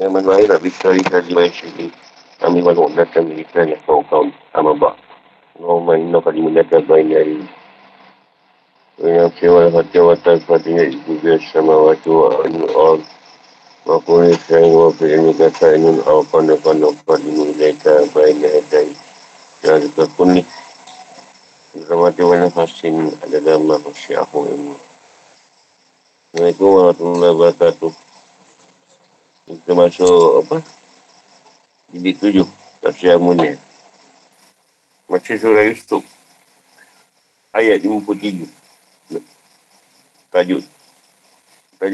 yang menuai Rabbi Sari Kalimah Syekhi kami malu undahkan dirikan yang saukam amabak Allahumma inna kalimunaka bainari yang sewa al-fatihah wa ta'al-fatihah ibu bias samawati wa al-mu'ad wa kulis kain wa fi'inu kata'inun awqanakana kalimun ilaika bainahadai yang terkunik Rahmati wa nafasin adalah manusia aku ilmu. Assalamualaikum warahmatullahi wabarakatuh. Kita masuk Jilid 7 Tafsir Al-Munir. Macam surah Yusuf ayat 53. Tajuk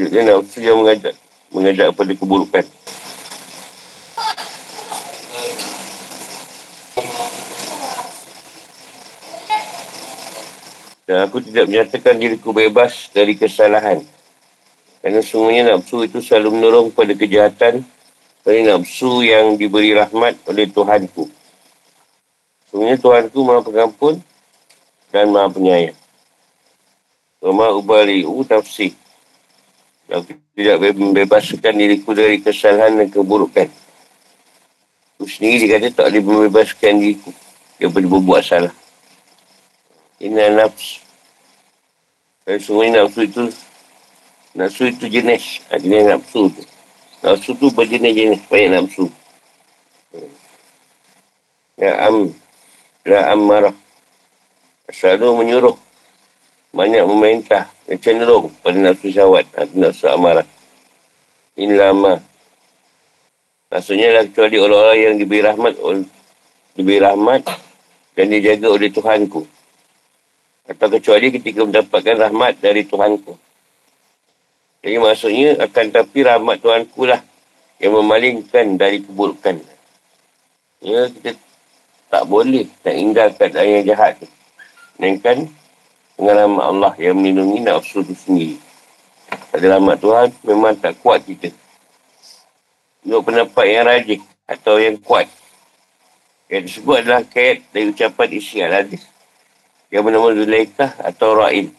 dia nafsu yang mengajak kepada keburukan. Dan aku tidak menyatakan diriku bebas dari kesalahan. Kerana semuanya nafsu itu selalu menolong pada kejahatan dari nafsu yang diberi rahmat oleh Tuhanku. Semuanya Tuhanku maha pengampun dan maha penyayang. Wama ubali'u nafsi. Aku tidak membebaskan diriku dari kesalahan dan keburukan. Aku sendiri dikata tak boleh membebaskan diriku daripada berbuat salah. Inna nafsu. Dan semuanya nafsu itu jenis. Jenis nafsu tu. Nafsu tu berjenis-jenis. Banyak nafsu. La'am marah. Selalu menyuruh. Banyak memerintah. Cenderung pada nafsu syahwat. Nafsu amarah. Inlama. Maksudnya lah kecuali orang-orang yang diberi rahmat dan dijaga oleh Tuhanku. Atau kecuali ketika mendapatkan rahmat dari Tuhanku. Jadi maksudnya akan tapi rahmat Tuhanku lah yang memalingkan dari keburukan. Ya, kita tak boleh tak hindarkan ayat jahat tu. Melainkan dengan rahmat Allah yang melindungi nafsu tu sendiri. Ada rahmat Tuhan memang tak kuat kita. Untuk pendapat yang rajin atau yang kuat. Yang tersebut adalah kait dari ucapan Isyar Aziz. Yang bernama Zulaikha atau Ra'in.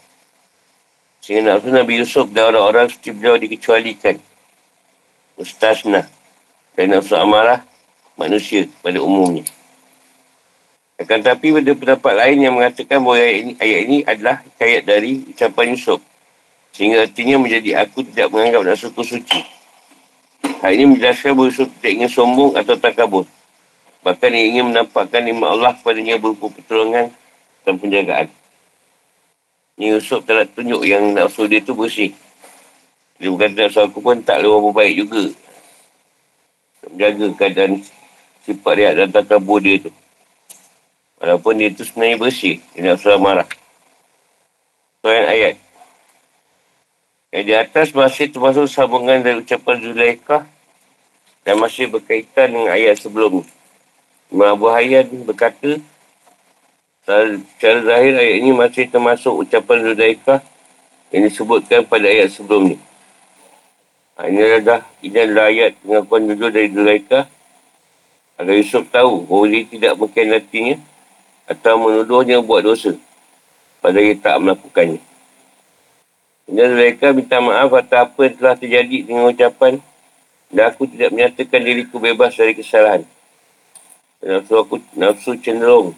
Sehingga nafsu Nabi Yusuf dan orang-orang seperti beliau dikecualikan. Mustasna. Dan nafsu amarah manusia pada umumnya. Akan tetapi ada pendapat lain yang mengatakan bahawa ayat ini adalah kait dari ucapan Yusuf. Sehingga artinya menjadi aku tidak menganggap nafsuku suci. Hal ini menjelaskan bahawa Yusuf tidak ingin sombong atau takabur. Bahkan ia ingin menampakkan nikmat Allah kepadanya berupa pertolongan dan penjagaan. Ni Yusuf telah tunjuk yang nafsu dia tu bersih. Dia bukan nafsu aku pun tak lewat berbaik juga. Menjaga keadaan sifat dia dan takabur dia tu. Walaupun dia tu sebenarnya bersih. Dia nafsu amarah. Soalan ayat. Yang di atas masih termasuk sambungan dari ucapan Zulaikha dan masih berkaitan dengan ayat sebelum. Ibn Hayyan berkata, secara zahir ayat ini masih termasuk ucapan Zulaikha yang disebutkan pada ayat sebelum ni. Ini adalah ayat pengakuan jujur dari Zulaikha. Agar Yusuf tahu bahawa dia tidak mengkhianatinya atau menuduhnya buat dosa padahal dia tak melakukannya. Dan Zulaikha minta maaf atas apa yang telah terjadi dengan ucapan dan aku tidak menyatakan diriku bebas dari kesalahan. Nafsu cenderung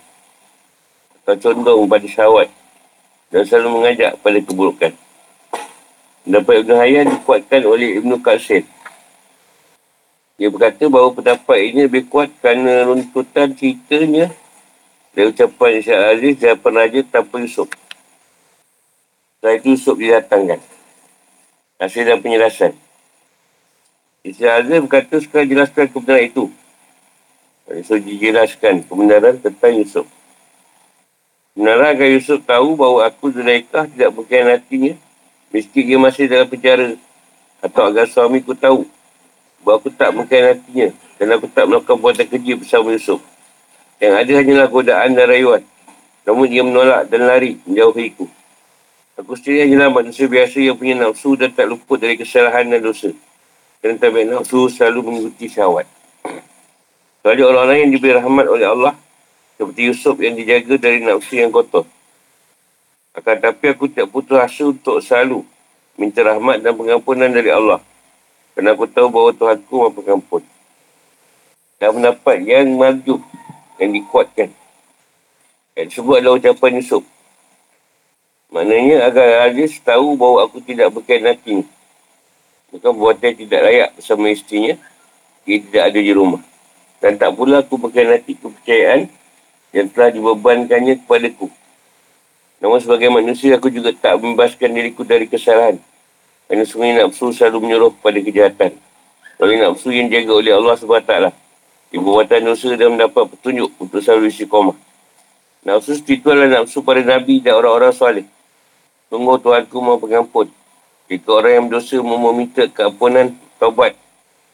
condong pada syahwat dan selalu mengajak pada keburukan. Pendapat Ibn Hayyan dikuatkan oleh Ibnu Katsir. Dia berkata bahawa pendapat ini lebih kuat kerana runtutan ceritanya dari ucapan Isyar Aziz dan raja tanpa Yusuf. Setelah itu Yusuf didatangkan. Hasil dan penjelasan. Isyar Aziz berkata sekarang jelaskan kebenaran itu. Yusuf dijelaskan kebenaran tentang Yusuf. Benarlah agar Yusuf tahu bahawa aku Zulaikha tidak mengkhianatinya meski dia masih dalam penjara atau agar suamiku tahu bahawa aku tak mengkhianatinya dan aku tak melakukan perbuatan keji bersama Yusuf. Yang ada hanyalah godaan dan rayuan. Namun dia menolak dan lari menjauhiku. Aku sendiri hanyalah manusia biasa yang punya nafsu dan tak luput dari kesalahan dan dosa. Kerana tabiat nafsu selalu mengikuti syahwat. Kecuali orang-orang yang diberi rahmat oleh Allah seperti Yusuf yang dijaga dari nafsu yang kotor. Akan tetapi aku tidak putus asa untuk selalu minta rahmat dan pengampunan dari Allah. Kerana aku tahu bahawa Tuhanku Maha Pengampun. Dan pendapat yang marjuh, yang dikuatkan. Dan sebut adalah ucapan Yusuf. Maknanya agar Aziz tahu bahawa aku tidak berkhianati. Bukan buatan tidak layak bersama istrinya. Dia tidak ada di rumah. Dan tak pula aku berkhianati kepercayaan yang telah dibebankannya kepadaku. Namun sebagai manusia, aku juga tak membebaskan diriku dari kesalahan. Kerana sungai nafsu selalu menyuruh pada kejahatan. Lalu nafsu yang dijaga oleh Allah SWT. Dibuatan dosa dan mendapat petunjuk untuk selalu istiqamah. Nafsu spiritual adalah nafsu pada Nabi dan orang-orang soleh. Sungguh Tuhanku Maha Pengampun. Jika orang yang berdosa meminta keampunan, taubat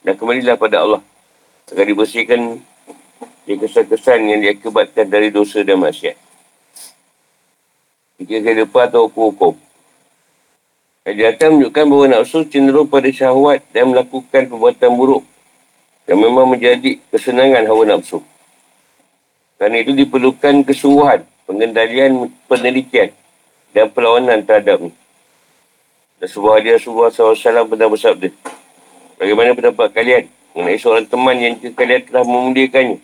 dan kembalilah pada Allah. Agar dibersihkan dari kesan-kesan yang diakibatkan dari dosa dan maksiat. Jika kehidupan atau hukum-hukum. Kejahatan menunjukkan bahawa nafsu cenderung pada syahwat dan melakukan perbuatan buruk. Yang memang menjadi kesenangan hawa nafsu. Kerana itu diperlukan kesungguhan, pengendalian, penelitian dan perlawanan terhadapnya. Dan sebuah hadiah Rasulullah SAW pernah bersabda, bagaimana pendapat kalian mengenai seorang teman yang kalian telah memuliakannya,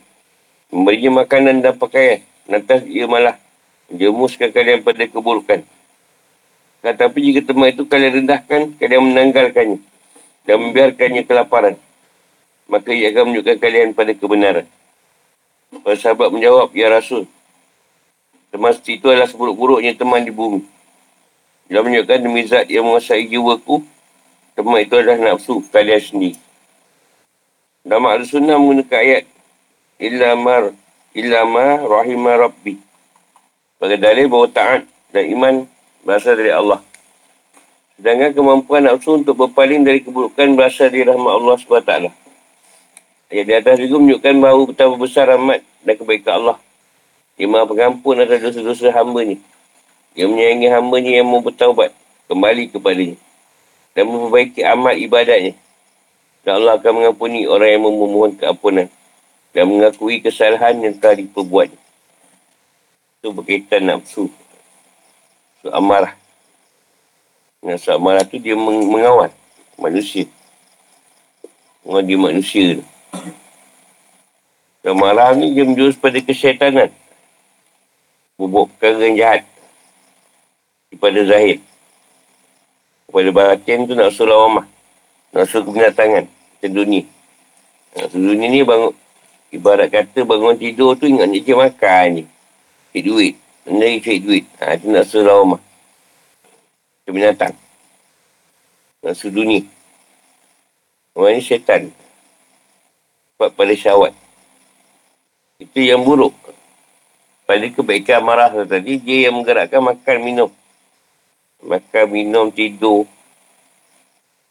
memberinya makanan dan pakaian, lantas ia malah menjemuskan kalian pada keburukan. Tetapi jika teman itu kalian rendahkan, kalian menanggalkannya dan membiarkannya kelaparan, maka ia akan menunjukkan kalian pada kebenaran. Para sahabat menjawab, ya Rasul, teman seperti itu adalah seburuk-buruknya teman di bumi. Dia menunjukkan demi zat yang menguasai jiwaku, teman itu adalah nafsu kalian sendiri. Dalam Al-Sunnah menggunakan ayat Illa ma rahimah Rabbi sebagai dalil bahawa ta'at dan iman berasal dari Allah. Sedangkan kemampuan nafsu untuk berpaling dari keburukan berasal dari rahmat Allah SWT. Ayat di atas juga menunjukkan bahawa betapa besar rahmat dan kebaikan Allah. Dia Maha Pengampun atas dosa-dosa hamba-Nya. Dia menyayangi hamba-Nya yang mau bertaubat kembali kepada-Nya dan memperbaiki amal ibadatnya. Dan Allah akan mengampuni orang yang memohon keampunan dan mengakui kesalahan yang telah diperbuatnya. Itu berkaitan nafsu. So, amarah. Nafsu amarah tu dia mengawal manusia. Mengawal dia manusia tu. Dan marah ni dia menjurus pada kesyatanan. Bubuk perkara yang jahat. Daripada zahir. Daripada batin tu nafsu lawamah. Nafsu kebinatangan. Dunia. Nafsu dunia ni bangun. Ibarat kata bangun tidur tu ingat dia makan je. Cik duit. Menari cik duit. Itu nafsu lawamah. Kebinatang. Nafsu dunia. Orang ni syaitan. Sebab pada syahwat. Itu yang buruk. Pada kebaikan marah tadi, dia yang menggerakkan makan, minum. Makan, minum, tidur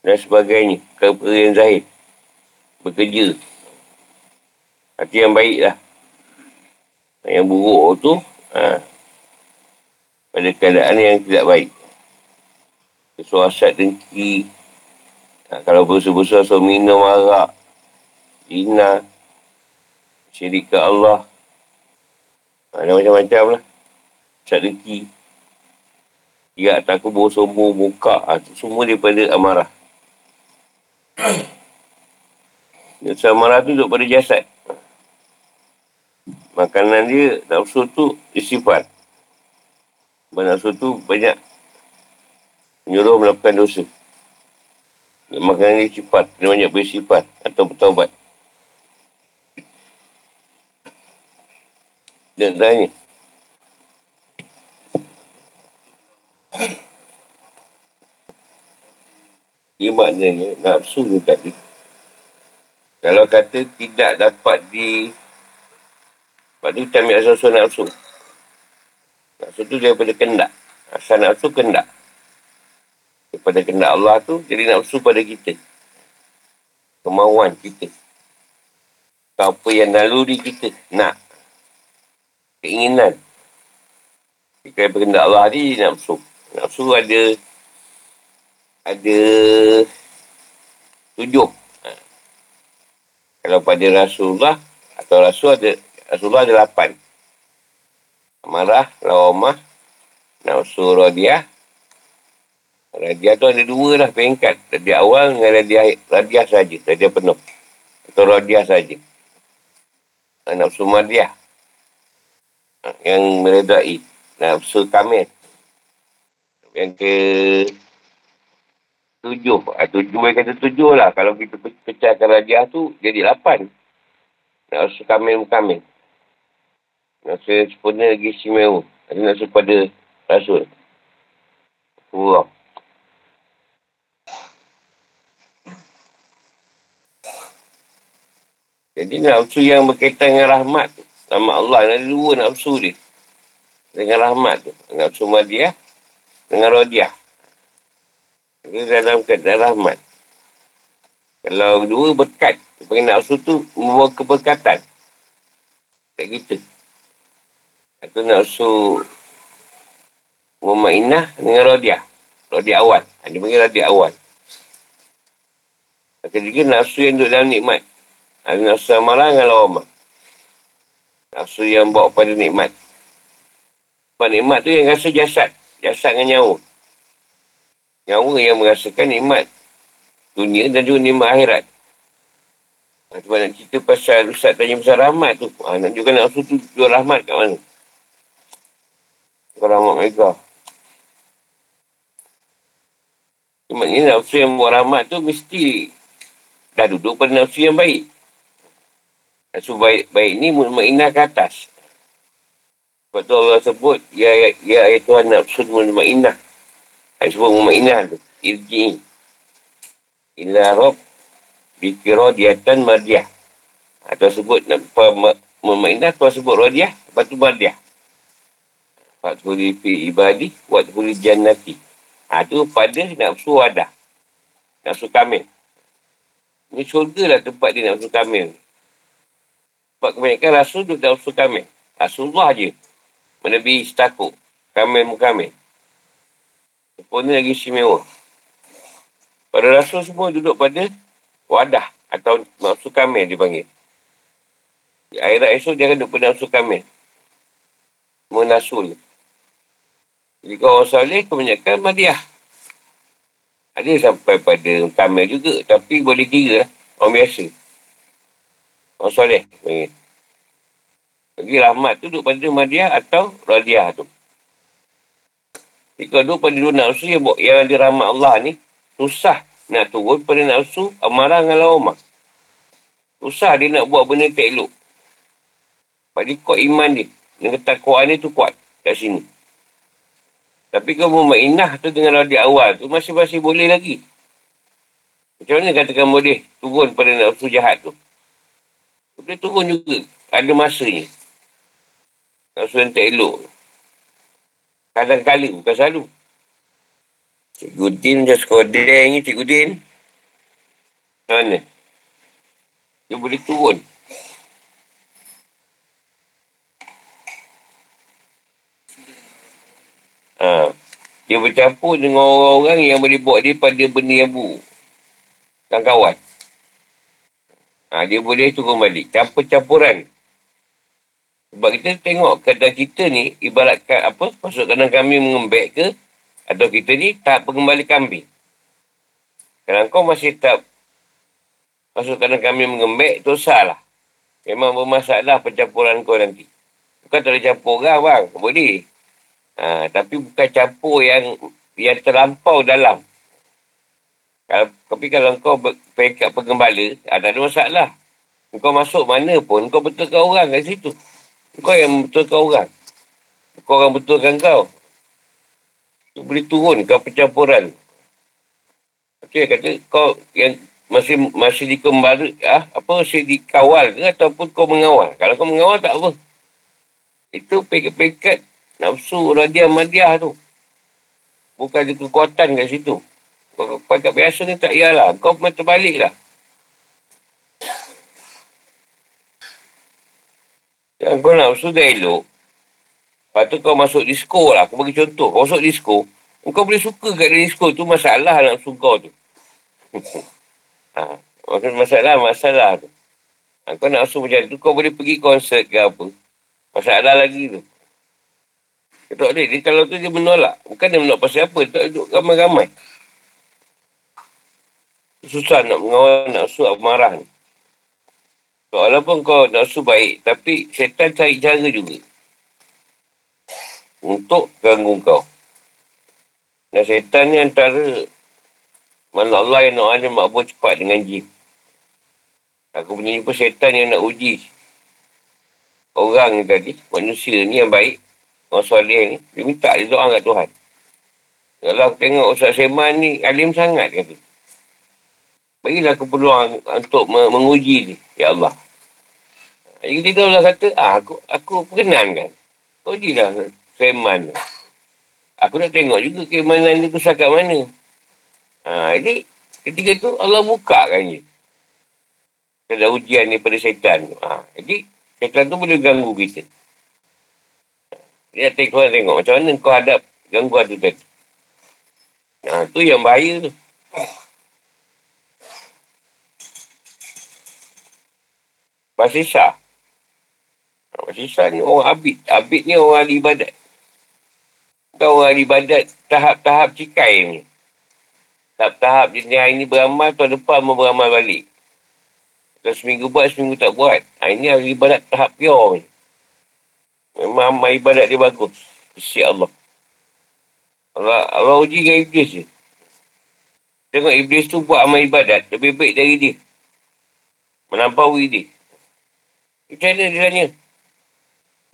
dan sebagainya. Perkara yang zahir. Bekerja. Hati yang baiklah. Yang buruk tu, pada keadaan yang tidak baik. Kesuasat dengki. Kalau besar-besar, so minum arak. Zina. Syirik ke Allah. Ada macam-macam lah. Syadiki. Tidak tak kubur, sombong, buka. Semua daripada amarah. Nafsu amarah tu duduk pada jasad. Makanan dia, nafsu tu istifat. Nafsu tu banyak menyuruh melakukan dosa. Makanan dia istifat. Dia banyak beristifat atau bertaubat. Dan tanya. Ini maknanya nafsu tu tadi. Kalau kata tidak dapat di. Sebab tu kita ambil asal-asal nafsu. Nafsu tu daripada kendak. Asal nafsu kendak. Daripada kendak Allah tu jadi nafsu pada kita. Kemauan kita. Apa yang naluri kita nak. Keinginan. Jika berkendak Allah ni nafsu. Nafsu ada 7. Kalau pada Rasulullah atau Rasulullah ada 8. Amarah, lawamah, nafsu radiah, Radiah tu ada dua lah peringkat. Radiah awal dengan radiah saja. Radiah penuh. Atau radiah saja. Nafsu madiah. Yang meredai. Nafsu kamil. Yang ke... 7. 7 yang kata 7 lah. Kalau kita pecahkan radiah tu, jadi 8. Nafsu kamil-mukamil. Nafsu sempurna lagi istimewa. Ada nafsu pada Rasul. Wow. Jadi nafsu yang berkaitan dengan rahmat tu. Rahmat Allah. Ada dua nafsu dia. Dengan rahmat tu. Nafsu madiah. Dengan radiah. Dia dalam keadaan rahmat. Kalau dua berkat. Sebagai nafsu tu membawa keberkatan. Tak kita. Atau nafsu Mumainah dengan radiah. Radiah awal. Dia panggil radiah awal. Ketiga nafsu yang duduk dalam nikmat. Nafsu yang marah dengan lawamah. Nafsu yang bawa pada nikmat. Sebab nikmat tu yang rasa jasad. Jasad dengan nyawa. Nyawa yang merasakan nikmat dunia dan juga nikmat akhirat. Sebab nak cerita pasal Ustaz tanya pasal rahmat tu. Nak juga nafsu tu jual rahmat kat mana. Bukan rahmat mereka. Maksudnya nafsu yang buat rahmat tu mesti dah duduk pada nafsu yang baik. Nafsu baik ni mutmainah ke atas. Sebab tu Allah sebut, Ya ayat Tuhan nafsu mutmainah. Ayat sebut mutmainah tu. Irji'i. Ila rob bikiro diatan mardiah. Tuhan sebut mutmainah, Tuhan sebut radiah. Lepas tu mardiah. Fathuli fi ibadi, wathuli jannati. Itu pada nafsu wadah. Nafsu kamil. Ini syurga lah tempat dia nafsu kamil. Sebab kebanyakan Rasul duduk nafsu kamil. Rasulullah je. Menebi setakuk. Kamil-mukamil. Sempurna lagi istimewa. Pada Rasul semua duduk pada wadah. Atau nafsu kamil dia panggil. Di akhirat esok dia akan duduk pada nafsu kamil. Munasul. Jadi kalau orang soleh kebanyakan madiah. Ada sampai pada kamil juga. Tapi boleh kira lah. Orang biasa. Orang soleh. Jadi rahmat tu duduk pada madiah atau radiah tu. Jadi kalau duduk pada dua nafsu yang ada rahmat Allah ni. Susah nak turun pada nafsu amarah dengan lawamah. Susah dia nak buat benda tak elok. Pada kuat iman dia. Dengan takwaan dia tu kuat. Kat sini. Tapi kalau mutmainah tu dengan radiah awal tu masih boleh lagi. Macam mana katakan boleh turun pada nafsu jahat tu? Boleh turun juga. Ada masanya. Nafsu yang tak elok. Kadang-kala bukan selalu. Cikgu Din macam sekolah ni. Cikgu Din. Macam mana? Dia boleh turun. Dia bercampur dengan orang-orang yang boleh bawa dia pada benda yang buruk. Dan kawan. Dia boleh turun balik. Campur-campuran. Sebab kita tengok kadang kita ni ibaratkan apa, maksud kadang kami mengembek ke, atau kita ni tak pengembali kambing. Kadang kau masih tak, maksud kadang kami mengembek tu salah. Memang bermasalah pencampuran kau nanti. Bukan tak boleh campur orang bang. Boleh. Tapi bukan campur yang terlampau dalam. Tapi kalau kau pekat penggembala, tak ada masalah. Kau masuk mana pun, kau betulkan orang kat situ. Kau yang betulkan orang. Kau orang betulkan kau. Kau boleh turun kau pencampuran. Okey, kata kau yang masih dikembala, masih dikawal ke ataupun kau mengawal. Kalau kau mengawal tak apa. Itu pekat-pekat nafsu radiah-madiah tu. Bukan ada kekuatan kat situ. Kau pakai biasa ni tak ialah. Kau pun terbalik lah. Yang kau nafsu dah elok. Lepas tu kau masuk disko lah. Aku bagi contoh. Kau masuk disko. Kau boleh suka kat disko tu. Masalah nafsu kau tu. Masalah tu. Kau nafsu macam tu. Kau boleh pergi konsert ke apa. Masalah lagi tu. Dia tak boleh. Dia kalau tu dia menolak. Bukan dia menolak pasal apa. Dia tak duduk ramai-ramai. Susah nak mengawal nafsu amarah ni. Walaupun kau nafsu baik. Tapi syaitan cari cara juga. Untuk ganggu kau. Dan syaitan ni antara mana Allah yang nak ada makbul cepat dengan jin. Aku punya jumpa syaitan yang nak uji orang ni tadi, manusia ni yang baik, orang soleh ni, dia minta dia doa kat Tuhan. Kalau aku tengok Ustaz Seman ni, alim sangat kata. Bagilah aku peluang untuk menguji ni, ya Allah. Jadi kita Allah kata, aku perkenankan. Ujilah Seman. Aku nak tengok juga keimanan dia besar kat mana. Jadi ketika tu Allah buka kan je. Ada ujian daripada syaitan tu. Jadi syaitan tu boleh ganggu kita. Dia tengok macam mana kau hadap gangguan tu tadi. Tu yang bahaya tu. Basisah. Basisah ni orang abid. Abid ni orang ahli ibadat. Bukan orang ahli ibadat tahap-tahap cikai ni. Tahap-tahap jenis hari ni beramal, tahun depan mau beramal balik. Kalau seminggu buat, seminggu tak buat. Ini hari ibadat tahap pure ni. Memang amal ibadat dia bagus. Kesian Allah. Allah uji dengan Iblis je. Tengok Iblis tu buat amal ibadat. Lebih baik dari dia. Melampaui dia. Macam mana dia tanya?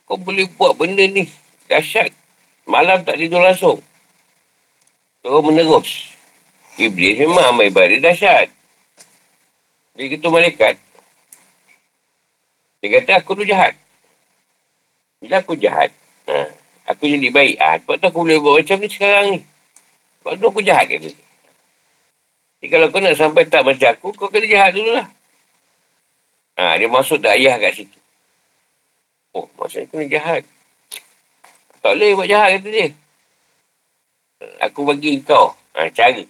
Kau boleh buat benda ni. Dahsyat. Malam tak tidur langsung. Terus menerus. Iblis memang amal ibadat dahsyat. Dia ketua malaikat. Dia kata, aku tu jahat. Bila aku jahat, aku jadi baik. Sebab tu aku boleh buat macam ni sekarang ni. Sebab tu aku jahat kata. Jadi kalau kau nak sampai tak macam aku, kau kena jahat dulu lah. Dia masuk tak ayah kat situ. Oh, maksudnya kena jahat. Tak boleh buat jahat kata dia. Aku bagi kau. Cara.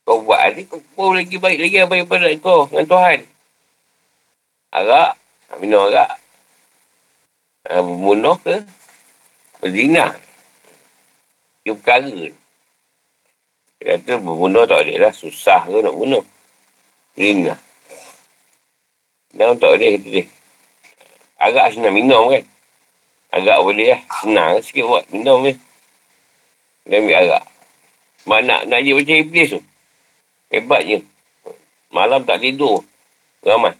Kau buat ni, kau lagi baik lagi apa yang daripada kau dengan Tuhan. Arak, minum arak. Bunuh ke? Berzina. Dia perkara. Dia kata, bunuh tak boleh lah. Susah ke nak bunuh. Berzina. Nah, tak boleh kata dia. Arak senang minum kan? Arak boleh lah. Senang sikit buat minum ni. Dia ambil arak. Nak je macam Iblis tu. Hebatnya. Malam tak tidur. Beramal.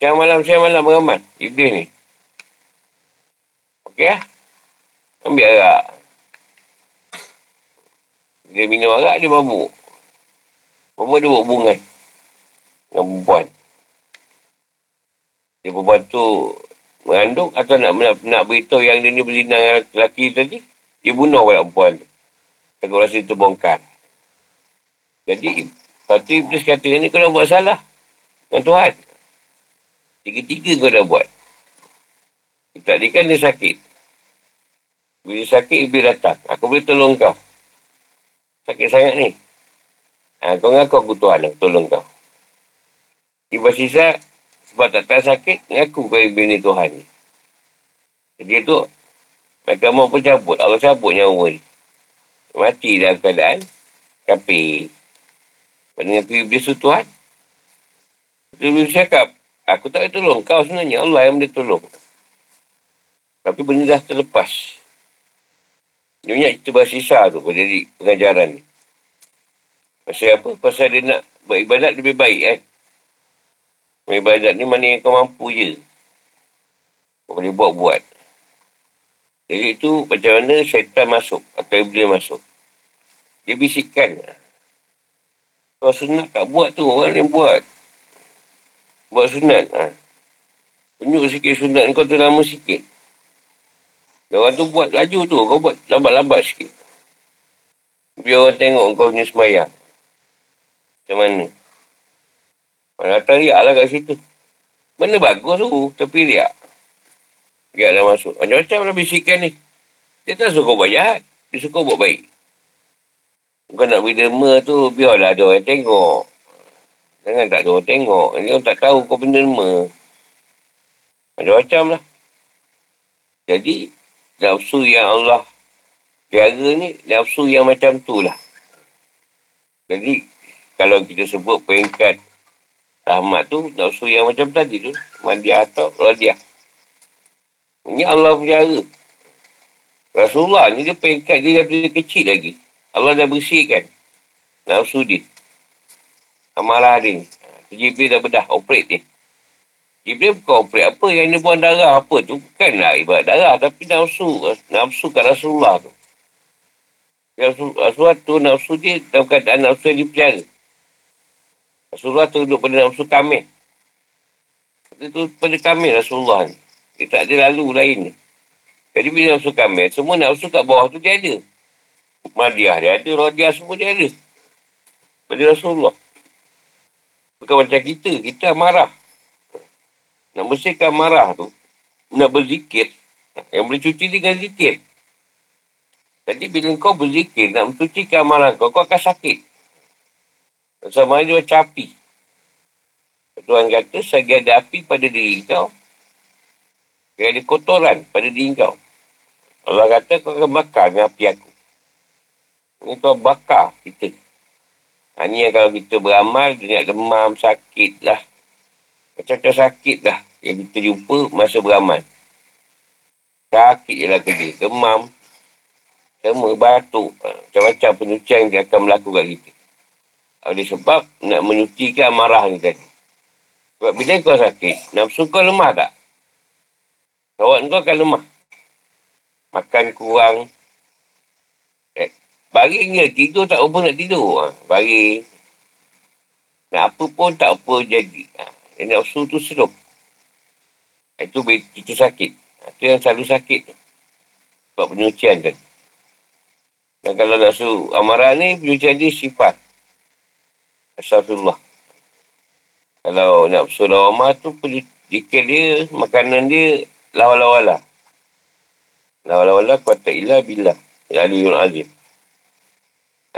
Siang malam beramal. Iblis ni. Okey lah. Ambil arak. Dia minum arak, dia mabuk. Mabuk dia buat hubungan. Dengan perempuan. Dia perempuan tu mengandung atau nak beritahu yang dia ni berzina dengan lelaki tadi. Dia bunuh pula perempuan tu. Takut rasa itu bongkar. Jadi, satu Iblis kata ni, kau dah buat salah dengan Tuhan. Tiga-tiga kau dah buat. Tadi kan dia sakit. Bila sakit, Iblis datang. Aku boleh tolong kau. Sakit sangat ni. Kau ngaku aku Tuhan, aku tolong kau. Iblis sisa, sebab tak sakit, ngaku kau Iblis ni Tuhan ni. Jadi tu, mereka mahu pun cabut. Allah cabut nyawa ni. Mati dalam keadaan kapir. Dengan Iblis tu Tuhan. Iblis cakap, aku tak boleh tolong kau sebenarnya. Allah yang boleh tolong. Tapi benda dah terlepas. Dia punya cerita basisah tu. Kau jadi pengajaran ni. Pasal apa? Pasal dia nak beribadat lebih baik kan. Beribadat ni mana yang kau mampu je. Kau boleh buat-buat. Jadi tu macam mana syaitan masuk. Atau Iblis masuk. Dia bisikkan lah. Kalau sunat tak buat tu, orang yang buat. Buat sunat. Tunjuk sikit sunat kau tu lama sikit. Dan orang tu buat laju tu, kau buat lambat-lambat sikit. Biar orang tengok kau punya sembahyang. Macam mana? Orang datang riak lah kat situ. Mana bagus tu, tapi riak. Riak dah masuk. Macam-macam lah bisikan ni. Dia tak suka buat jahat. Dia suka buat baik. Bukan nak berderma tu, biarlah ada orang tengok. Jangan tak ada orang tengok. Dia orang tak tahu kau berderma. Macam-macam lah. Jadi, Nafsu yang Allah pelihara ni, nafsu yang macam tu lah. Jadi, kalau kita sebut peringkat rahmat tu, nafsu yang macam tadi tu, Madiah atau Radiah. Ini Allah pelihara. Rasulullah ni dia peringkat dia daripada kecil lagi. Allah dah bersihkan nafsu dia. Amarah dia ni. Jibril dah bedah operate dia. Jibril bukan operate apa yang dia buang darah apa tu. Bukanlah ibarat darah, tapi nafsu. Nafsu kat Rasulullah tu. Rasulullah tu nafsu dia dalam keadaan nafsu yang dipelihara. Rasulullah tu duduk pada nafsu kamil. Dia tu pada kamil Rasulullah ni. Dia tak ada lalu lain ni. Jadi bila nafsu kamil, semua nafsu kat bawah tu dia ada. Madiah dia ada, Rodiah semua dia ada. Pada Rasulullah. Bukan macam kita, kita marah. Nak bersihkan marah tu, nak berzikir. Yang boleh cuci dengan zikir. Jadi bila kau berzikir, nak mencucikan amarah kau, kau akan sakit. Sama ada macam api. Tuhan kata, selagi ada api pada diri kau, selagi ada kotoran pada diri kau. Allah kata, kau akan bakar dengan api aku. Ini kau bakar kita. Ini kalau kita beramal, dia nak demam, sakit lah. Macam-macam sakit lah yang kita jumpa masa beramal. Sakit je lah kerja, demam. Sama batuk. Macam-macam penyucian dia akan berlaku kat kita. Oleh sebab nak menyucikan amarah ni tadi. Sebab bila kau sakit, nafsu kau lemah tak? Kawan kau akan lemah. Makan kurang. Baringnya tidur tak apa nak tidur. Baring. Nak apa pun tak apa jadi. Nafsu tu seduh. Itu kita sakit. Itu yang selalu sakit. Sebab penyucian tadi. Dan kalau nafsu amarah ni, penyucian dia sifat. Astagfirullah. Kalau nafsu lawamah tu, zikir dia, makanan dia, lawalawala. Lawalawala, kuata ilah, billah. Al-Aliyul Azim.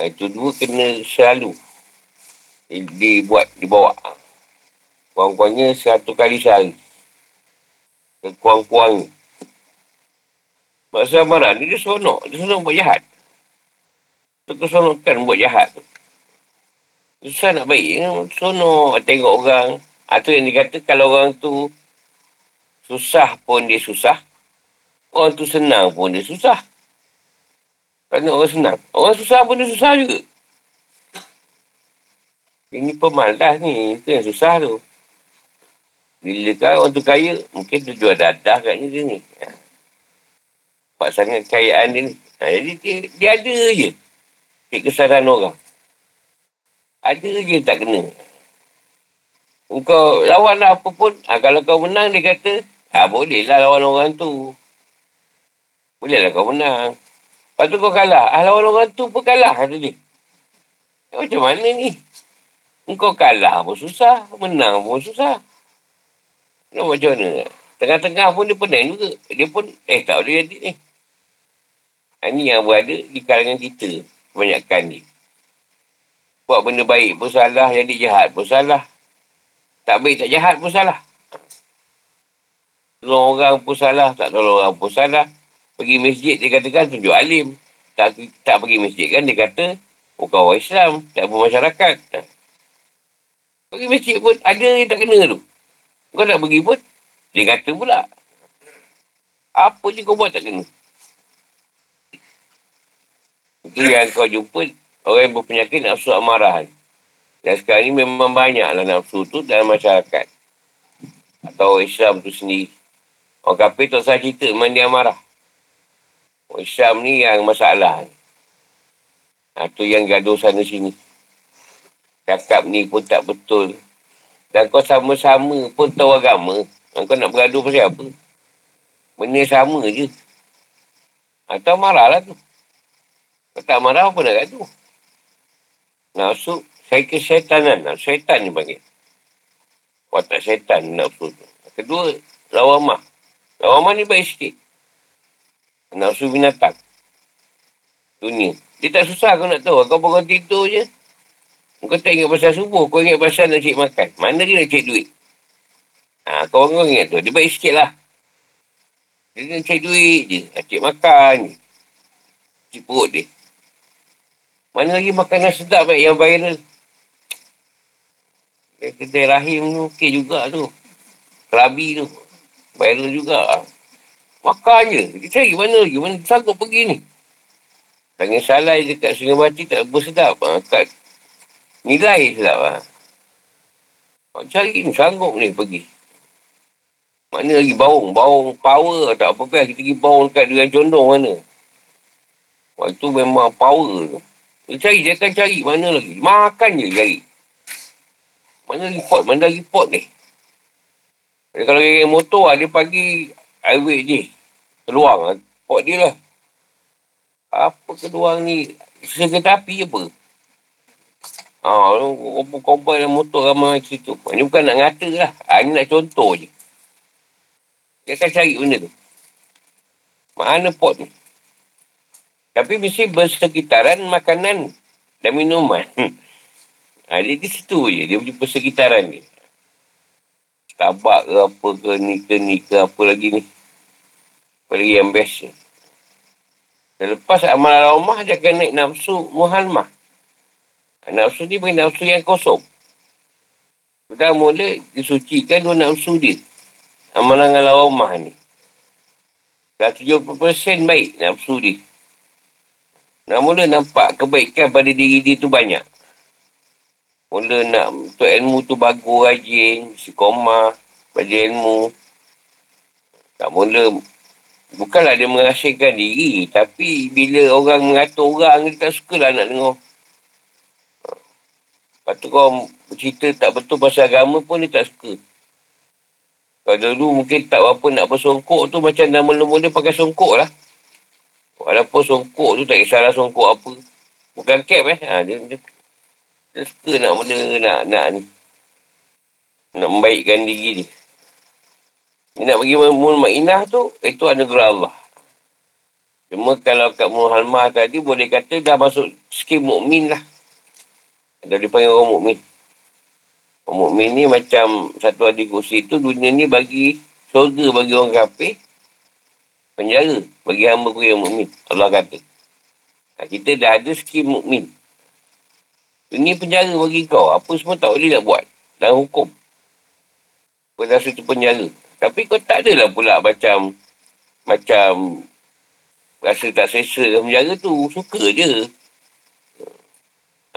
Itu dua kena selalu dibuat, dibawa. Kurang-kurangnya 100 kali sehari. Kurang-kurangnya. Maksudnya amarah ni, dia seronok. Dia seronok buat jahat. Kesonokan buat jahat tu. Susah nak baik. Sonok tengok orang. Itu yang dikata kalau orang tu susah pun dia susah. Orang tu senang pun dia susah. Kerana orang senang. Orang susah pun dia susah juga. Ini pemalas ni. Itu yang susah tu. Bila kan orang tu kaya, mungkin tu jual dadah katnya dia ni. Nampak sangat kekayaan dia ni. Jadi dia ada je. Cik kesaran orang. Ada je tak kena. Kau lawanlah apa pun. Kalau kau menang, dia kata, bolehlah lawan orang tu. Bolehlah kau menang. Lepas tu kau kalah. Lawan orang tu pun kalah, kata dia. Macam mana ni? Kau kalah pun susah. Menang pun susah. Kenapa macam mana? Tengah-tengah pun dia pening juga. Dia pun, tak boleh jadi ni. Ini yang berada di kalangan kita. Kebanyakan ni. Buat benda baik pun salah. Jadi jahat pun salah. Tak baik tak jahat pun salah. Tolong orang pun salah. Tak tolong orang pun salah. Pergi masjid dia katakan tunjuk alim. Tak pergi masjid kan dia kata bukan orang Islam. Tak bermasyarakat. Pergi masjid pun ada yang tak kena tu. Kau nak pergi pun dia kata pula. Apa je kau buat tak kena. Itu yang kau jumpa orang yang berpenyakit nafsu amarah ni. Dan sekarang ni memang banyaklah nafsu tu dalam masyarakat. Atau Islam tu sendiri. Orang kafir tak usah cerita memang dia amarah. Orang Islam ni yang masalah ni. Itu yang gaduh sana sini. Cakap ni pun tak betul. Dan kau sama-sama pun tahu agama. Kau nak bergaduh pasal apa? Benda sama je. Atau marahlah tu. Kau tak marah apa nak gaduh. Nafsu, saya ke syaitan kan. Syaitan ni panggil. Watak syaitan nafsu tu. Kedua, lawamah. Lawamah ni baik sikit. Nafsu binatang. Dunia. Dia tak susah kau nak tahu. Kau bangun tidur je. Kau tak ingat pasal subuh. Kau ingat pasal nak cek makan. Mana dia nak cek duit? Kau bangun ingat tu. Dia baik sikit lah. Dia cari duit je. Asyik makan. Cik perut dia. Mana lagi makanan sedap yang viral. Kedai rahim tu okey juga tu. Kerabi tu. Viral juga. Makan je. Dia cari mana lagi. Mana sanggup pergi ni. Tangan salai dekat Sungai Bati tak bersedap. Kat nilai sedap lah. Cari ni sanggup ni pergi. Mana lagi baung? Baung power tak apa kan? Kita pergi baung dekat dengan condong mana? Waktu memang power tu. Dia cari, dia akan cari. Mana lagi? Makan je cari. Mana lagi pot? Mana lagi pot ni? Kalau geng motor dia pagi highway je. Keluang. Pot dia lah. Apa keluang ni? Sekejap api apa? Korban dan motor ramai situ. Ini bukan nak ngata lah. Ini nak contoh je. Dia akan cari benda tu. Mana pot tu? Tapi mesti bersekitaran makanan dan minuman. Dia di situ je. Dia berjumpa sekitaran ni. Tabak ke apa ke ni ke apa lagi ni. Apa lagi yang best ni. Selepas amalan rumah dia akan naik nafsu muhalmah. Nafsu ni bagi nafsu yang kosong. Sudah mula disucikan dua nafsu dia. Amalan al-awamah ni. Dah 70% baik nafsu dia. Dah mula nampak kebaikan pada diri dia tu banyak. Mula nak untuk ilmu tu bagus, rajin, istiqomah, pada ilmu. Dah mula, bukanlah dia mengasingkan diri. Tapi bila orang mengatur orang, dia tak sukalah nak dengar. Lepas tu kau cerita tak betul pasal agama pun dia tak suka. Kalau dulu mungkin tak apa nak bersongkok tu macam dah mula-mula pakai songkok lah. Walaupun songkok tu tak kisahlah songkok apa. Bukan cap dia suka nak benda nak ni. Nak membaikkan diri dia. Dia nak pergi Ma'inah tu, itu anugerah Allah. Cuma kalau kat Muhammad tadi boleh kata dah masuk skim mukmin lah. Ada dipanggil orang mukmin. Orang mukmin ni macam satu hadis kursi tu, dunia ni bagi syurga bagi orang kafir, penjara bagi hamba ku yang mukmin. Allah kata. Kita dah ada skim mukmin. Ini penjara bagi kau. Apa semua tak boleh nak buat. Dalam hukum. Kau rasa tu penjara. Tapi kau tak adalah pula macam rasa tak selesa dengan penjara tu. Suka je.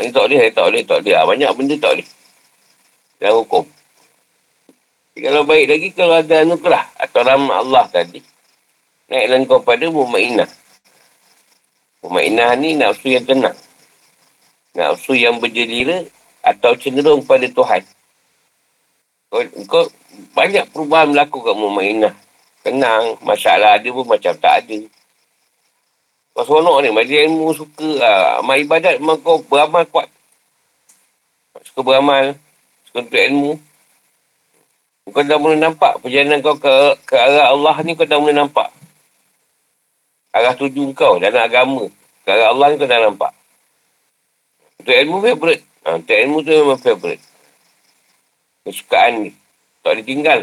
Ini tak boleh. Banyak benda tak boleh. Dalam hukum. Kalau baik lagi, kalau ada anugerah atau rahmat Allah tadi, naiklah kau pada mutmainah. Mutmainah ni nafsu yang tenang. Nafsu yang berjelira atau cenderung pada Tuhan. Kau banyak perubahan berlaku kat mutmainah. Tenang, masalah ada pun macam tak ada. Kau seronok ni, macam ilmu suka amal ibadat, memang kau beramal kuat. Suka beramal, suka untuk ilmu. Kau dah mula nampak perjalanan kau ke arah Allah ni, kau dah mula nampak. Arah tuju kau dalam agama, ke arah Allah ni kau dah nampak. Untuk ilmu favourite. Untuk ilmu tu memang favourite. Kesukaan ni, tak boleh tinggal.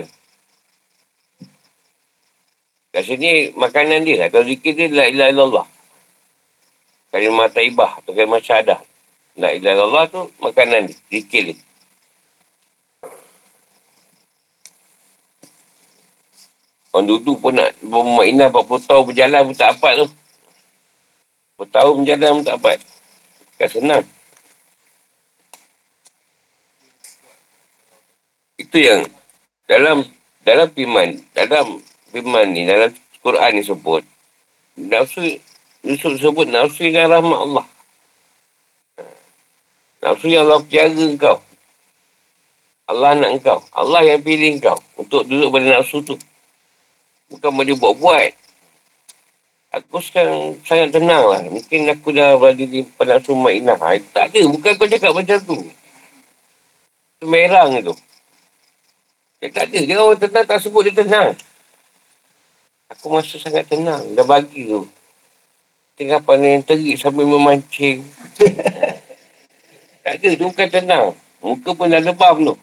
Kat sini makanan dia atau zikir dia, la ilaha illallah. Kalimah taibah atau kalimah syahadah. La ilaha illallah tu makanan dia. Zikir dia. Orang duduk pun nak bermainah 40 tahun berjalan pun tak dapat tu. Bertahun berjalan pun tak dapat. Bukan senang. Itu yang dalam firman ni, dalam Quran ni sebut. Yusuf sebut nafsu dengan rahmat Allah. Nafsu yang Allah jaga kau. Allah nak kau. Allah yang pilih kau untuk duduk pada nafsu tu. Bukan boleh buat-buat. Aku sekarang sangat tenang lah. Mungkin aku dah berada di nafsu ma'inah. Tak ada. Bukan kau cakap macam tu. Itu merang tu. Dia tak ada. Dia orang tenang tak sebut dia tenang. Aku masa sangat tenang. Dah bagi tu. Tengah pandai yang terik sambil memancing. Tak ada. Dia bukan tenang. Muka pun dah lebam tu.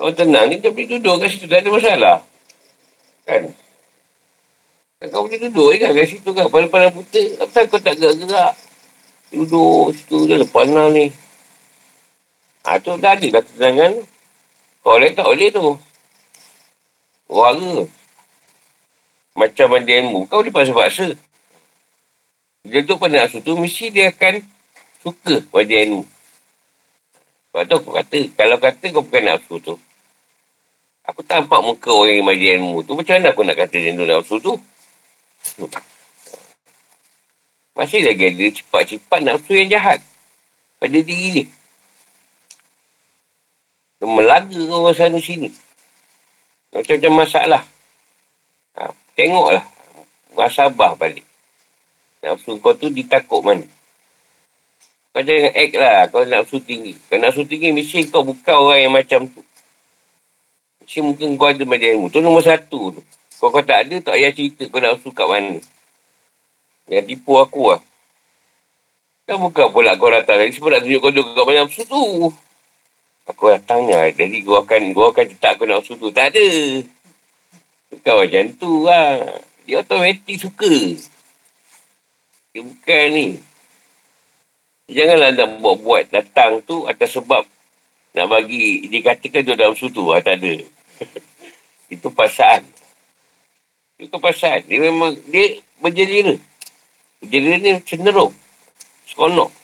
Kalau tenang ni, kau boleh duduk kat situ. Tak ada masalah. Kan? Kau boleh duduk je kan kat situ kan. Pandang-pandang putih. Kenapa kau tak gerak-gerak? Duduk situ. Dah lepas lah ni. Ha, tu dah ada lah ketenangan. Kau boleh tak boleh tu. Orang ke? Macam ada ilmu. Kau boleh paksa-paksa. Dia tu pandang asu tu, mesti dia akan suka pada ilmu. Sebab tu aku kata, kalau kata kau bukan nafsu tu, aku tampak muka orang yang majlis ilmu tu, macam mana aku nak kata dia nafsu tu? Masih lagi ada cepat-cepat nafsu yang jahat pada diri dia. Dia melaga orang sana sini. Macam-macam masalah. Ha, tengoklah. Masabah balik. Nafsu kau tu ditakut mana? Kau jangan act lah kalau nafsu tinggi. Kalau nafsu tinggi, mesti kau bukan orang yang macam tu. Mesti mungkin kau ada macam ilmu. Tu nombor satu tu. Kalau kau tak ada, tak payah cerita kau nafsu kat mana. Yang tipu aku lah. Kau bukan pula kau datang lagi. Sebab nak tunjuk kau duduk kat mana nafsu tu. Aku datang lah. Jadi gua akan cetak kau nafsu tu. Tak ada. Bukan macam tu lah. Dia automatik suka. Dia bukan ni. Janganlah nak buat-buat datang tu atas sebab nak bagi, dikatakan tu dalam sutu. Tak ada. Itu pasaan. Itu pasaan. Dia memang, dia berjelira. Berjelira ni cenderung. Seronok.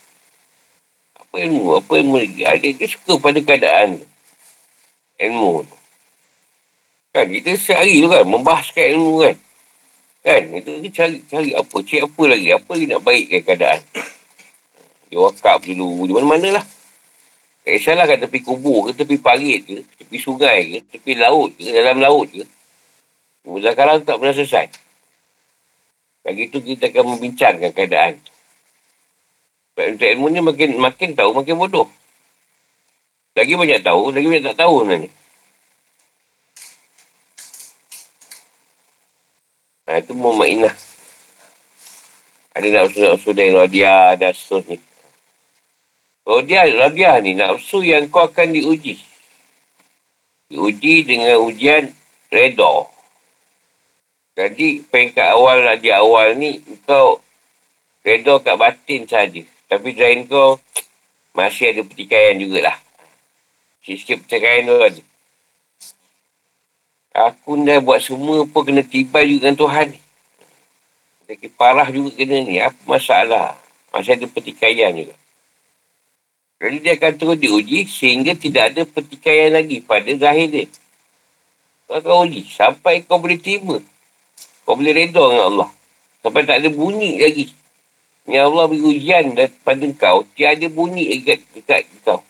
Apa ilmu lagi. Dia suka pada keadaan ilmu tu. Kan, kita sehari tu kan, membahaskan ilmu kan. Kan, itu cari apa, cari apa lagi. Apa lagi nak baikkan keadaan. Dia wakaf dulu. Di mana-mana lah. Tak kisahlah kat tepi kubur ke, tepi parit ke, tepi sungai ke, tepi laut ke, dalam laut ke. Muzakarah tu tak pernah selesai. Lagi tu kita akan membincangkan keadaan. Sebab ilmu ni makin tahu, makin bodoh. Lagi banyak tahu, lagi banyak tak tahu sebenarnya. Nah, itu mu'minah. Ada nafsu-nafsu dari Rodiah dan seterusnya. Rodiah ni, nafsu yang kau akan diuji. Diuji dengan ujian redha. Jadi, peringkat awal, Rodiah awal ni, kau redha kat batin saja. Tapi selain kau, masih ada pertikaian jugalah. Sikit-sikit pertikaian tu ada. Aku dah buat semua pun kena tibai juga dengan Tuhan ni. Lagi parah juga kena ni. Apa masalah? Masih ada pertikaian juga. Jadi dia akan terus diuji sehingga tidak ada pertikaian lagi pada zahir dia. Kau uji sampai kau boleh terima. Kau boleh redha dengan Allah. Sampai tak ada bunyi lagi. Ya Allah beri ujian daripada kau. Tiada bunyi lagi dekat kau.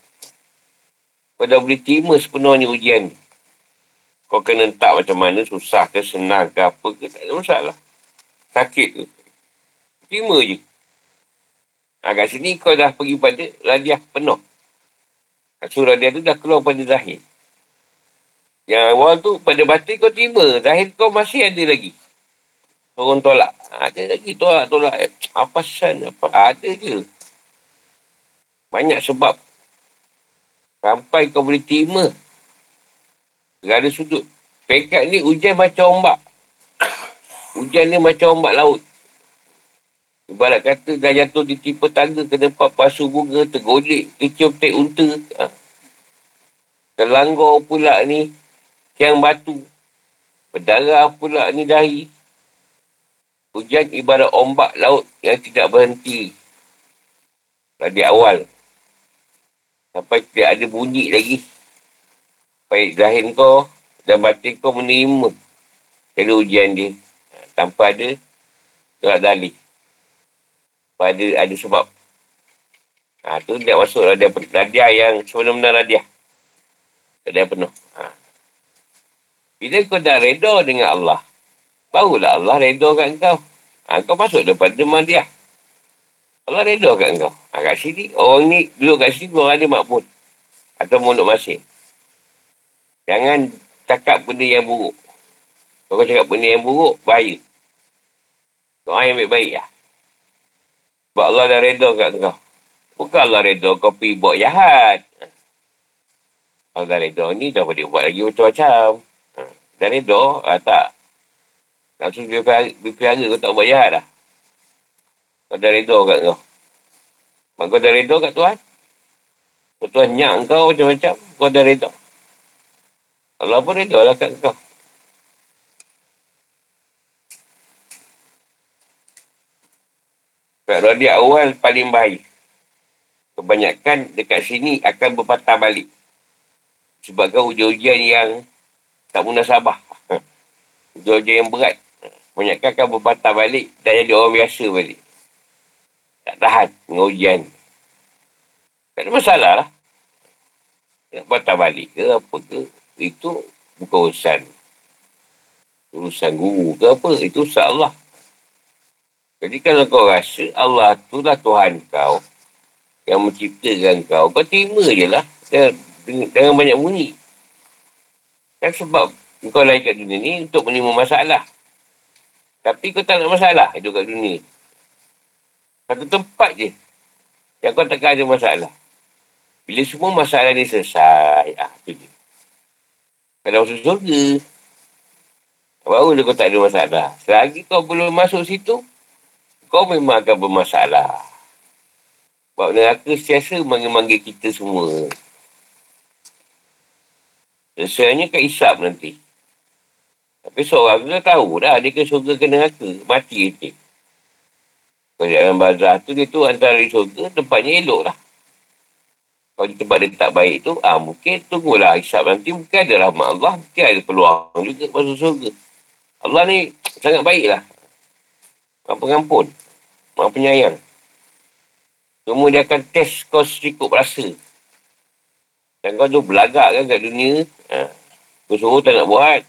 Kau dah boleh terima sepenuhnya ujian ni. Kau kena hentak macam mana. Susah ke, senang ke, apa ke. Tak ada masalah. Sakit tu. Terima je. Ha, kat sini kau dah pergi pada radiah penuh. So radiah tu dah keluar pada zahir. Yang awal tu pada batin kau terima. Zahir kau masih ada lagi. Orang tolak. Ada lagi tolak. Apa san? Apa? Ada je. Banyak sebab. Sampai kau boleh terima. Segala sudut. Pekat ni hujan macam ombak. Hujan ni macam ombak laut. Ibarat kata dah jatuh di tipe tangga, kena pasu bunga, tergolek, kecium tek unta. Ha. Terlanggar pula ni, tiang batu. Berdarah pula ni dahi. Hujan ibarat ombak laut yang tidak berhenti. Dari awal. Sampai tidak ada bunyi lagi. Baik zahir kau dan batin kau menerima. Jadi hujan dia. Tanpa ada tolak dalih. Ada sebab. Ha, tu dia masuk radiah yang sebenar-benar radiah. Radiah penuh. Ha. Bila kau dah redha dengan Allah, barulah Allah redha kat kau. Ha, kau masuk daripada madiah. Allah redha kat kau. Ha, kat sini, orang ni duduk kat sini, orang ada makbul. Atau mulut masing. Jangan cakap benda yang buruk. Kalau kau cakap benda yang buruk, bahaya. Doa yang baik-baik lah. Sebab Allah dah redha kat kau. Bukan Allah redha kau pergi buat jahat. Kalau dah redha ni, dah boleh buat lagi macam-macam. Dah redha, tak. Langsung dia pelihara, kau tak buat jahat lah. Kau dah redha kat kau. Mak kau dah redha kat Tuhan. Kau Tuhan nyak kau macam-macam, kau dah redha. Allah pun redha lah kat kau. Kat rodi awal paling baik. Kebanyakan dekat sini akan berpatah balik. Sebabkan ujian-ujian yang tak munasabah. Ujian-ujian yang berat. Kebanyakan akan berpatah balik dan jadi orang biasa balik. Tak tahan dengan ujian. Tak ada masalah lah. Nak patah balik ke apa ke. Itu bukan urusan. Urusan guru ke apa. Itu urusan Allah. Jadi kalau kau rasa Allah tu lah Tuhan kau yang menciptakan kau, kau terima je lah. Jangan banyak bunyi. Kan sebab kau lahir kat dunia ni untuk menerima masalah. Tapi kau tak nak masalah hidup kat dunia. Satu tempat je yang kau takkan ada masalah. Bila semua masalah ni selesai, tu je. Kalau masuk surga, baru kau tak ada masalah. Selagi kau belum masuk situ, kau memang akan bermasalah. Sebab neraka setiasa manggil-manggil kita semua. Sebenarnya kat hisap nanti. Tapi seorang tu dah tahu dah dia ke syurga ke neraka. Mati je. Kalau dalam bazar tu, dia tu antara syurga, tempatnya elok lah. Kalau di tempat dia tak baik tu, mungkin tunggulah hisap nanti. Mungkin ada rahmat Allah, mungkin ada peluang juga masuk syurga. Allah ni sangat baik lah. Maha pengampun, maha penyayang. Semua dia akan test kau serikup rasa. Dan kau tu belagak kan kat dunia. Kau suruh tak nak buat.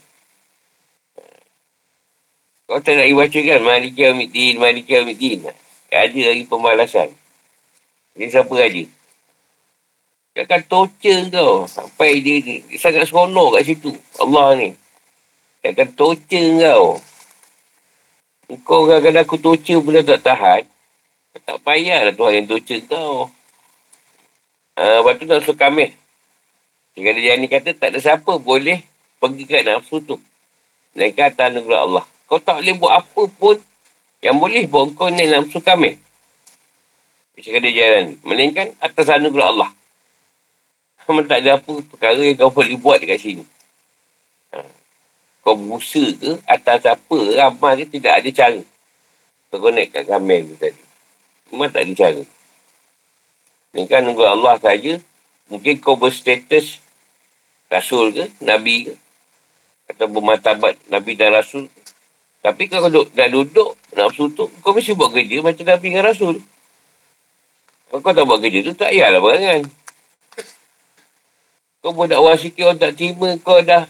Kau tak nak baca kan. Maliki Yaumiddin, Maliki Yaumiddin. Ada lagi pembalasan. Ini siapa raja? Dia akan torture kau. Sampai dia sangat seronok kat situ. Allah ni. Dia akan torture kau. Kau kadang-kadang aku torture pula tak tahan. Tak payahlah Tuhan yang torture kau. Lepas tu nafsu kamil. Jika dia ni kata tak ada siapa boleh pergi kat nafsu tu. Mereka atas anugerah Allah. Kau tak boleh buat apa pun yang boleh buat kau ni nafsu kamil. Jika dia jalan. Melainkan atas anugerah Allah. Memang tak ada apa perkara yang kau boleh buat dekat sini. Kau berusaha ke atas apa amal dia tidak ada cara. Kau connect kat kamel tu tadi. Memang tak ada cara. Ni kan nunggu Allah saja. Mungkin kau berstatus Rasul ke, Nabi ke. Atau bermartabat Nabi dan Rasul. Tapi kau dah duduk nafsu tu, kau mesti buat kerja macam Nabi dan Rasul. Kalau kau tak buat kerja tu, tak payahlah berangan. Kau buat dakwah sikit, orang tak terima, kau dah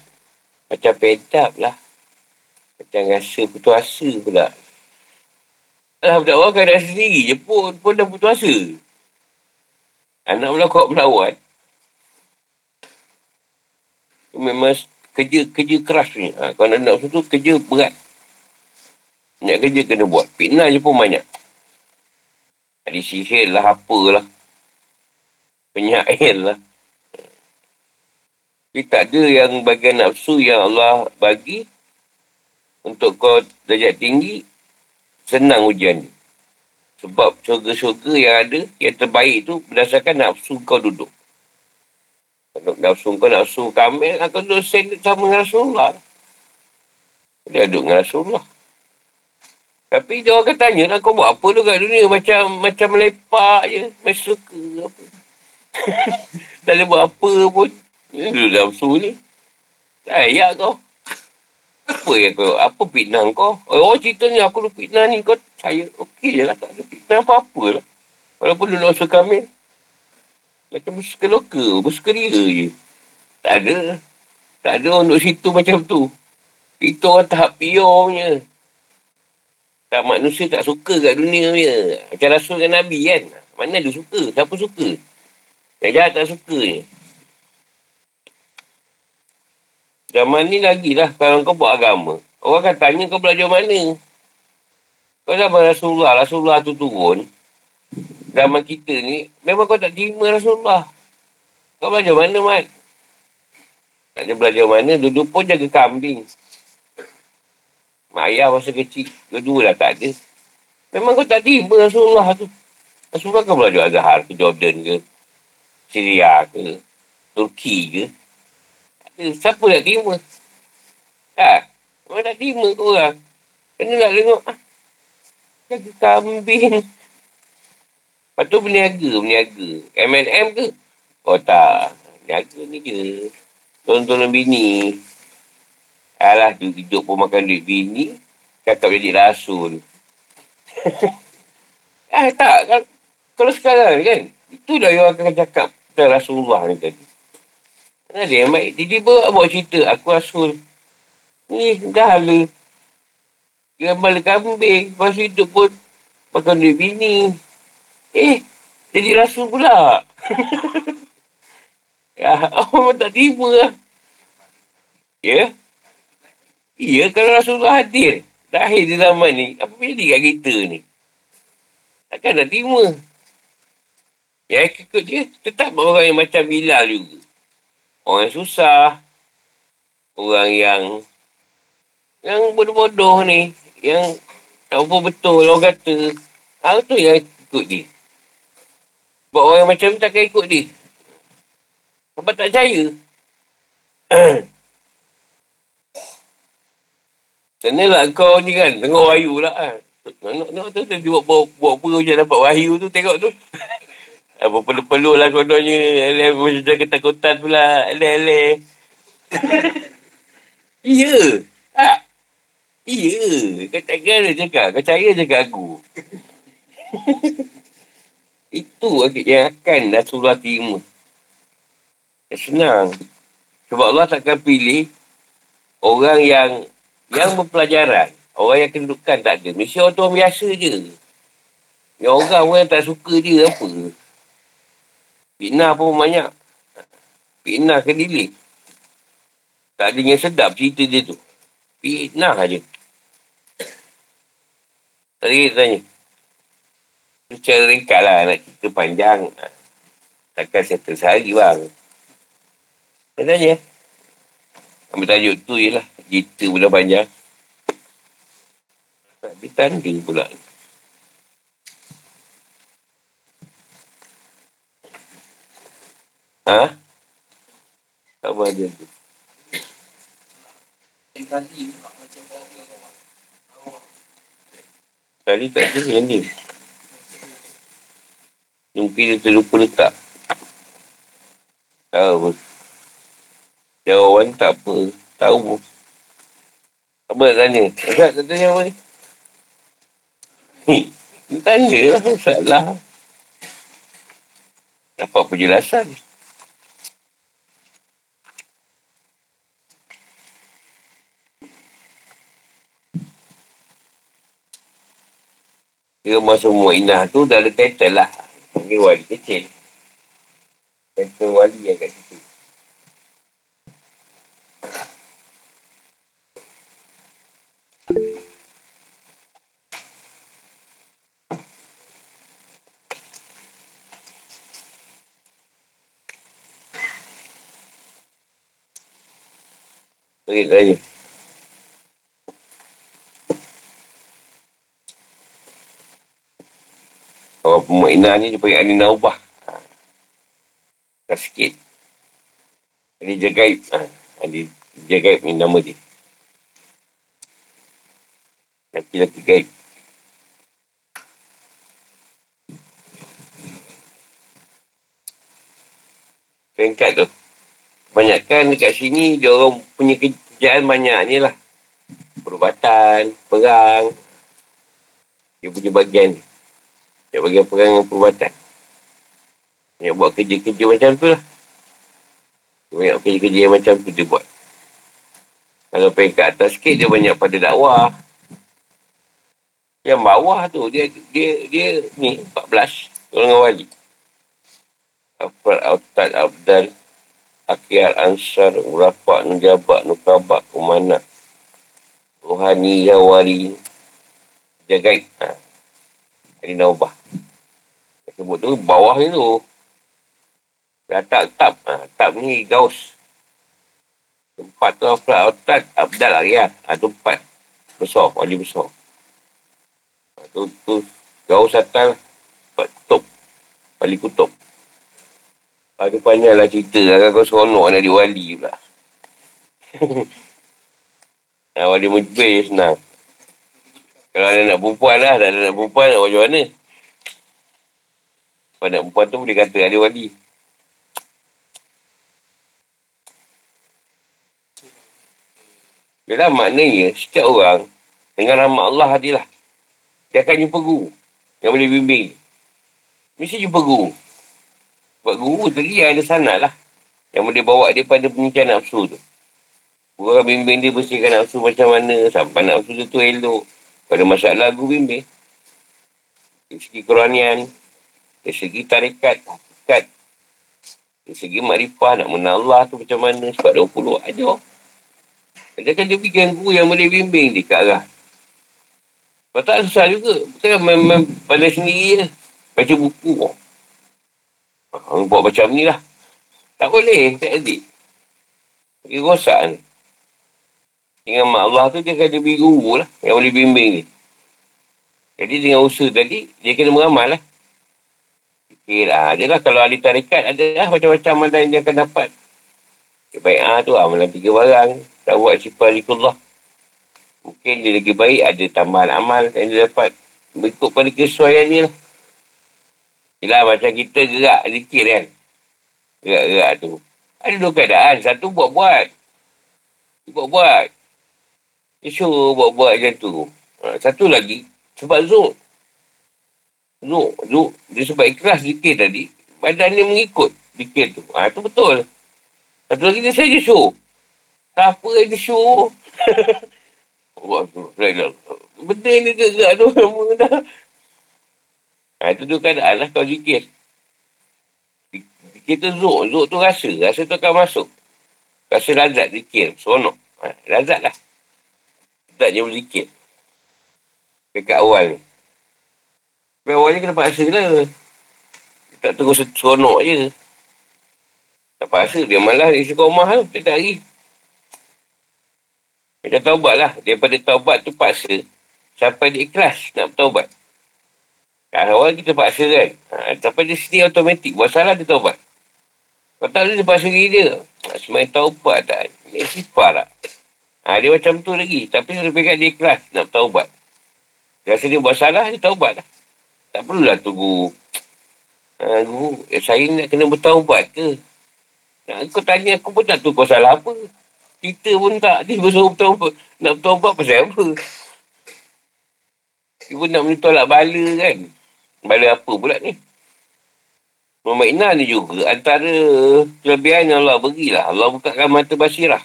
macam pedap lah. Macam rasa putus asa pula. Alah, berdakwah keadaan sendiri je pun dah putus asa. Anak melakukan. Memang kerja keras ni. Kalau anak tu kerja berat. Banyak kerja kena buat. Fitnah je pun banyak. Ada sihir lah, apalah. Penyair lah. Tapi tak ada yang bagian nafsu yang Allah bagi untuk kau darjat tinggi, senang ujian ni. Sebab syurga-syurga yang ada, yang terbaik tu berdasarkan nafsu kau duduk. Kalau nafsu kamil, kau duduk standard sama dengan Rasulullah. Dia duduk dengan Rasulullah. Tapi dia orang akan tanya lah, kau buat apa tu kat dunia? Macam melepak je, macam suka apa. Tak ada buat apa pun. Dia duduk nafsu ni. Tak payah kau. Apa yang kau? Apa fitnah kau? Orang cerita ni aku duduk fitnah ni. Kau saya okey je lah. Tak ada fitnah apa-apa lah. Walaupun duduk nafsu kamil. Macam bersuka loka. Bersuka rela je. Tak ada. Tak ada orang duduk situ macam tu. Itu orang tahap pior punya. Tak manusia tak suka kat dunia punya. Macam Rasul dan Nabi kan. Mana dia suka? Siapa suka? Yang jahat tak suka je. Zaman ni lagilah kalau kau buat agama. Orang akan tanya kau belajar mana. Kau zaman Rasulullah. Rasulullah tu turun. Zaman kita ni memang kau tak terima Rasulullah. Kau belajar mana, Mat? Tak ada belajar mana, duduk pun jaga kambing. Mak ayah masa kecil, kedua dah tak ada. Memang kau tak tiba Rasulullah tu. Rasulullah kau belajar Azhar ke Jordan ke, Syria ke, Turki ke. Tak ada, siapa nak terima? Tak, orang nak terima ke orang. Kena nak tengok, ah, jaga kambing. Lepas tu berniaga. M&M ke? Oh tak, niaga ni je. Tolong-tolong bini. Alah, duduk pun makan duit bini. Cakap jadi rasul. Ah tak, kalau sekarang kan, itulah yang akan cakap tentang Rasulullah ni tadi. Ada yang baik, tiba-tiba buat cerita, aku rasul. Ni, dah lah. Dia malah kambing, lepas itu pun makan duit bini. Eh, jadi rasul pula. Ya, orang tak tiba lah. Ya? Ya, kalau Rasulullah hadir. Dahil di zaman ni, apa jadi kat kita ni? Takkan dah tiba. Ya, ikut dia. Tetap orang yang macam Bilal juga. Orang yang susah. Orang yang bodoh-bodoh ni. Yang tak apa betul orang kata. Hal tu yang ikut dia. Buat orang yang macam takkan ikut dia. Apa tak percaya? Senalah kau ni kan, tengok wahyu lah kan. Nak tu, dia buat pura je dapat wahyu tu, tengok tu. Berpeluh-peluh lah kononnya, eleh macam jaga takutan pula, eleh-eleh. Iya. Ha? Iya. Kau takkan dia cakap, kau cari dia cakap aku. Itu yang akan Rasulullah terima. Senang. Sebab Allah takkan pilih orang yang berpelajaran. Orang yang kedudukan tak ada. Mesti orang tu orang biasa je. Yang orang tak suka dia apa. Fitnah pun banyak. Fitnah kedilik. Tak ada yang sedap cerita dia tu. Fitnah je. Tadi tanya. Secara ringkas lah nak cerita panjang. Takkan settle sehari bang. Saya tanya. Ambil tajuk tu je lah. Cerita bulan panjang. Tak ada tanding pula. Ha? Tak apa ada tu. Tadi tak ada yang ni. Mungkin dia terlupa letak. Tak apa. Jawapan tak apa. Tahu. Apa nak tanya? Ustaz, tak tanya apa ni? Tanya lah. Ustaz lah. Dapat penjelasan. Dia masuk mu'inah tu dah ada title lah. Dia wali kecil. Title wali yang kat situ. Pergi lagi. Orang pemu'inah ni dia panggil ahli naubah. Dah sikit. Ahli jagaib. Ahli jagaib ni nama dia. Laki-laki gaib. Peringkat tu. Banyakkan dekat sini, dia orang punya kerjaan banyak ni lah. Perubatan, perang. Dia punya bagian. Dia bagian perang dengan perubatan. Dia buat kerja-kerja macam tu lah. Banyak kerja-kerja macam tu dia buat. Kalau peringkat atas sikit, dia banyak pada dakwah. Yang bawah tu, dia ni, 14. Orang wali. Afar, Autad, Abdal. Akhir Ansar, Urapak, Nujabak, Nukabak, Kumanak, Rohani, Yawari, Jagaib. Jadi Naubah. Sebut tu bawah ni tu. Dah tak, tab. Tab ni Gaus. Tempat tu Abdal lah ya. Tempat besar, wali besar. Tu jauh satal Kutub, wali Kutub. Ada panjang lah cerita lah. Kau seronok nak wali pula. Wali Mujbir senang. Kalau ada anak perempuan lah, ada anak perempuan nak macam mana? Kalau anak perempuan tu boleh kata ada wali. Bila maknanya, setiap orang dengan nama Allah hadilah. Dia akan jumpa guru yang boleh bimbing. Mesti jumpa guru. Sebab guru tadi ada sanad lah. Yang boleh bawa dia pada penyucian nafsu tu. Guru akan bimbing dia bersihkan nafsu macam mana. Sampai nafsu tu elok. Pada masalah guru bimbing. Dari segi Quranian. Dari segi tarikat. Hakikat. Dari segi makrifah. Nak mengenal Allah tu macam mana. Sebab 20 ada. Kadang-kadang dia fikir guru yang boleh bimbing dia ke arah. Sebab tak susah juga. Bukan memang pandai sendiri lah. Baca buku. Buat macam ni lah. Tak boleh. Tak adik. Dia rosak ni. Dengan mak Allah tu dia kena beri guru lah. Yang boleh bimbing ni. Jadi dengan usaha tadi, dia kena meramal lah. Fikir lah. Adalah kalau ahli tarikat, adalah macam-macam amalan yang dia akan dapat. Dia baik tu amalan 3 barang. Tak buat sifar likullah. Mungkin dia lagi baik. Ada tambahan amal yang dia dapat. Berikut pada kesesuaian dia lah. Yelah macam kita gerak zikir kan. Gerak-gerak tu. Ada 2 keadaan. Satu buat-buat. Buat-buat. Dia suruh buat-buat macam tu. Satu lagi. Sebab zuk. Dia sebab ikhlas zikir tadi. Badan dia mengikut zikir tu. Itu betul. Satu lagi dia saja suruh. Tak apa dia suruh. Benda yang dia gerak tu. Itu dua keadaan lah kau zikir. Zikir tu zuk tu rasa. Rasa tu akan masuk. Rasa lazat zikir. Seronok. Lazat lah. Tak je berzikir. Dekat awal ni. Tapi awalnya kena paksa lah. Dia tak terus seronok je. Tak paksa. Dia malah dia suka rumah lah. Dia tak hari. Dia taubat lah. Daripada taubat tu paksa. Sampai dia ikhlas nak bertaubat. Awal kita paksa kan. Sampai dia sendiri automatik. Buat salah dia taubat. Kalau tak dia paksa diri dia. Semain taubat tak. Dia sifar tak. Dia macam tu lagi. Tapi lebih kat dia ikhlas nak bertaubat. Dia rasa dia buat salah, dia taubat lah. Tak perlulah tunggu. Guru, saya nak kena bertaubat ke? Kau tanya aku pun tak tahu kau salah apa. Kita pun tak. Dia bersuruh bertaubat. Nak bertaubat pasal apa? Dia pun nak menolak bala kan. Bala apa pula ni? Memakna ni juga antara kelebihan yang Allah berilah. Allah bukakan mata basirah.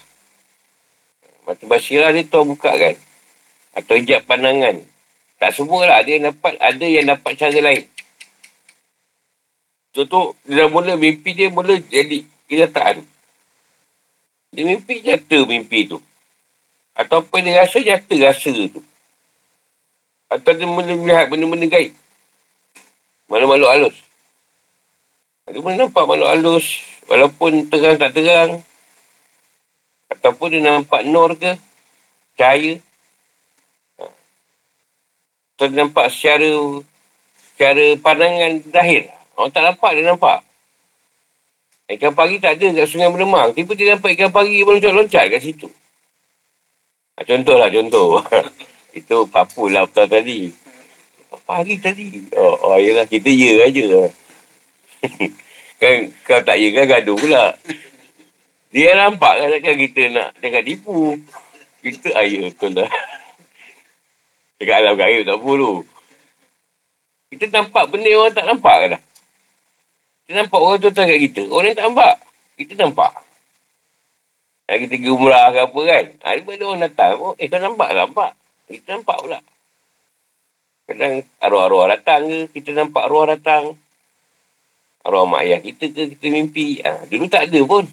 Mata basirah ni Tuhan bukakan. Atau hijab pandangan. Tak semua lah. Dia dapat, ada yang dapat cara lain. Contoh, dia dah mula mimpi dia mula jadi kenyataan. Dia mimpi jata mimpi tu. Atau apa dia rasa jata rasa tu. Atau dia mula melihat benda-benda gaib. Makhluk-makhluk halus. Dia pun nampak makhluk halus. Walaupun terang tak terang. Ataupun dia nampak nur ke. Cahaya. Atau dia nampak secara pandangan zahir. Orang tak nampak dia nampak. Ikan pari tak ada kat Sungai Berlemang. Tiba dia nampak ikan pari meloncat-loncat kat situ. Contoh. Itu papul lah petang tadi. Pari tadi. Oh yelah kita ya aja lah. Kan kau tak ya kan gaduh pula. Dia nampak kan kita nak cakap tipu. Kita ya betul lah. Cakap alam gaib tak perlu. Kita nampak benda orang tak nampak kan dah. Kita nampak orang tu tak kat kita. Orang tak nampak. Kita nampak. Kalau kita pergi umrah ke apa kan. Ada orang datang. Oh kau nampak. Kita nampak pula. Kadang arwah-arwah datang ke. Kita nampak arwah datang. Arwah mak ayah kita ke kita mimpi. Dulu tak ada pun.